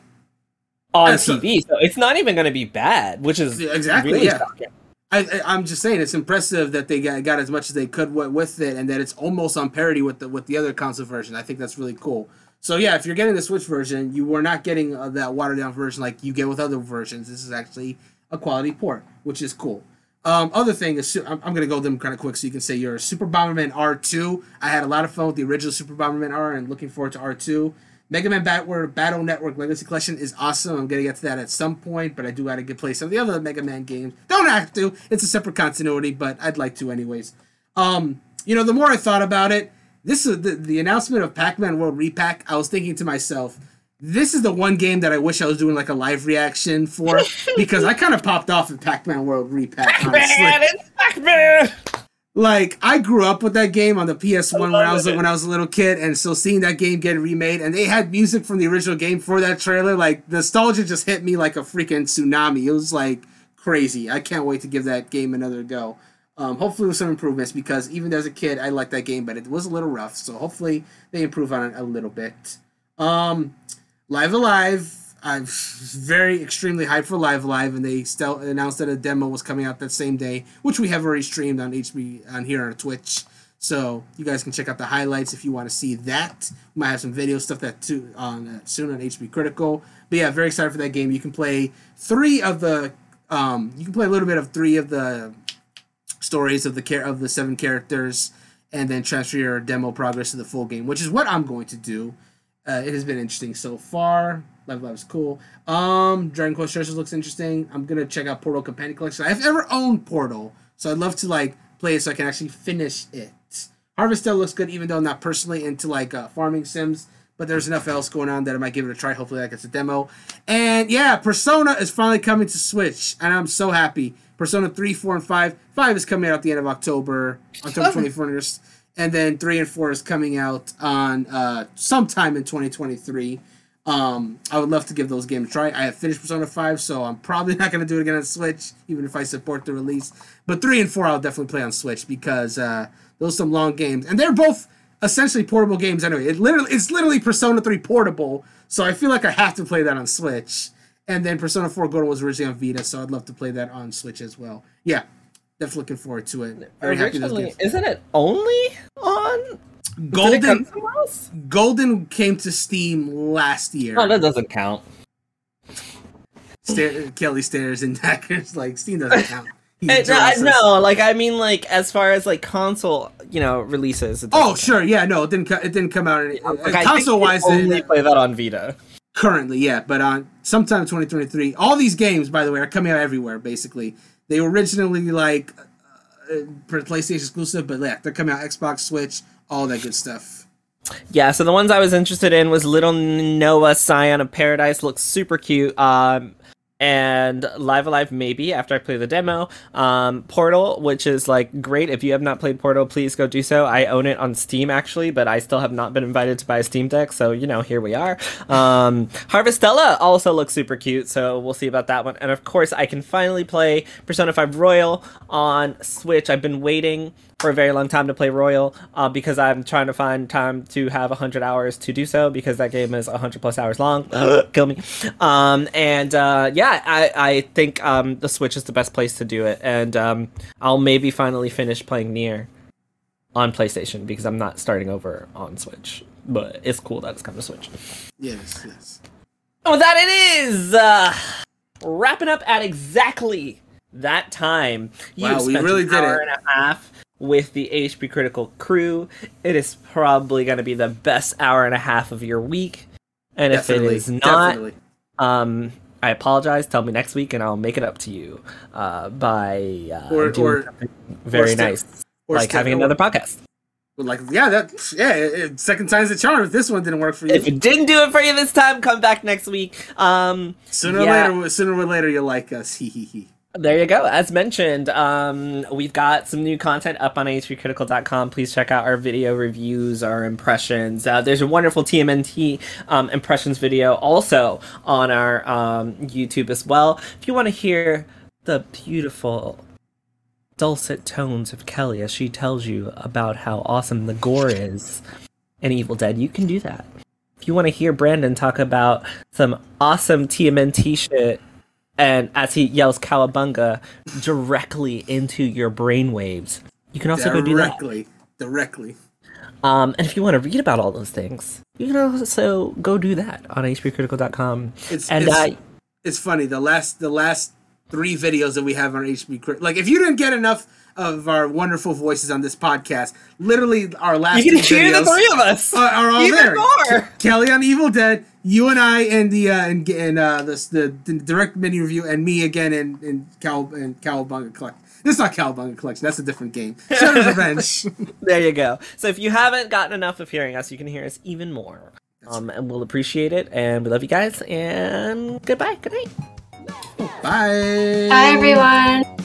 on TV, so it's not even going to be bad, which is really shocking. I'm just saying it's impressive that they got as much as they could with it, and that it's almost on parity with the other console version. I think that's really cool. So yeah, if you're getting the Switch version, you are not getting that watered down version like you get with other versions. This is actually a quality port, which is cool. Other thing is, I'm gonna go them kind of quick so you can say your Super Bomberman R2. I had a lot of fun with the original Super Bomberman R, and looking forward to R2. Mega Man Battle Network Legacy Collection is awesome. I'm going to get to that at some point, but I do have to play some of the other Mega Man games. Don't have to. It's a separate continuity, but I'd like to anyways. The more I thought about it, this is the announcement of Pac-Man World Repack. I was thinking to myself, this is the one game that I wish I was doing like a live reaction for, because I kind of popped off at Pac-Man World Repack. Pac-Man! It's Pac-Man! Like, I grew up with that game on the PS1 when I was a little kid, and so seeing that game get remade, and they had music from the original game for that trailer, like, nostalgia just hit me like a freaking tsunami. It was, like, crazy. I can't wait to give that game another go. Hopefully with some improvements, because even as a kid, I liked that game, but it was a little rough, so hopefully they improve on it a little bit. Live Alive I'm very extremely hyped for Live Alive, and they still announced that a demo was coming out that same day, which we have already streamed on HB on here on Twitch. So you guys can check out the highlights if you want to see that. We might have some video stuff that too on soon on HP Critical. But yeah, very excited for that game. You can play a little bit of three of the stories of the seven characters, and then transfer your demo progress to the full game, which is what I'm going to do. It has been interesting so far. Live Live is cool. Dragon Quest Treasures looks interesting. I'm gonna check out Portal Companion Collection. I've never owned Portal, so I'd love to play it so I can actually finish it. Harvestell looks good, even though I'm not personally into farming sims, but there's enough else going on that I might give it a try. Hopefully that gets a demo. And yeah, Persona is finally coming to Switch, and I'm so happy. Persona 3, 4, and 5. 5 is coming out at the end of October 21st, and then 3 and 4 is coming out on sometime in 2023. I would love to give those games a try. I have finished Persona 5, so I'm probably not going to do it again on Switch, even if I support the release. But 3 and 4 I'll definitely play on Switch, because those are some long games. And they're both essentially portable games anyway. It's literally Persona 3 portable, so I feel like I have to play that on Switch. And then Persona 4 Golden was originally on Vita, so I'd love to play that on Switch as well. Yeah, definitely looking forward to it. Very happy those games. Isn't it only on... Golden came to Steam last year. Oh, that doesn't count. Kelly stares and daggers like Steam doesn't count. I mean, as far as console, releases. Oh, sure, yeah, no, it didn't come out. Console wise, only play that on Vita. Currently, yeah, but on sometime 2023, all these games, by the way, are coming out everywhere. Basically, they were originally PlayStation exclusive, but yeah, they're coming out Xbox, Switch. All that good stuff. Yeah, so the ones I was interested in was Little Noah Scion of Paradise. Looks super cute. And Live Alive, maybe, after I play the demo. Portal, which is, great. If you have not played Portal, please go do so. I own it on Steam, actually, but I still have not been invited to buy a Steam Deck, so, here we are. Harvestella also looks super cute, so we'll see about that one. And, of course, I can finally play Persona 5 Royal on Switch. I've been waiting for a very long time to play Royal because I'm trying to find time to have 100 hours to do so, because that game is 100 plus hours long. Kill me. I think the Switch is the best place to do it, and I'll maybe finally finish playing Nier on PlayStation, because I'm not starting over on Switch, but it's cool that it's coming to Switch. Yes. Oh, that it is! Wrapping up at exactly that time. Wow, we really did it. You've spent an hour and a half with the HP Critical crew. It is probably going to be the best hour and a half of your week, and if it is not, I apologize. Tell me next week, and I'll make it up to you by having another podcast. Second time's the charm. If this one didn't work for you, if it didn't do it for you this time, come back next week. Sooner or later, you'll like us. There you go. As mentioned, we've got some new content up on hpcritical.com. Please check out our video reviews, our impressions. There's a wonderful TMNT impressions video also on our YouTube as well. If you want to hear the beautiful dulcet tones of Kelly as she tells you about how awesome the gore is in Evil Dead, you can do that. If you want to hear Brandon talk about some awesome TMNT shit, and as he yells "Cowabunga" directly into your brainwaves, you can also go do that directly. And if you want to read about all those things, you can also go do that on hpcritical.com. It's funny. The last three videos that we have on HP Critical. If you didn't get enough of our wonderful voices on this podcast, literally our last two videos. You can hear the three of us are all even there. More. Kelly on Evil Dead, you and I, and the direct menu review, and me again in Cowabunga Collection. It's not Cowabunga Collection. That's a different game. Shredder's Revenge. There you go. So if you haven't gotten enough of hearing us, you can hear us even more. And we'll appreciate it. And we love you guys. And goodbye. Good night. Bye. Bye, everyone.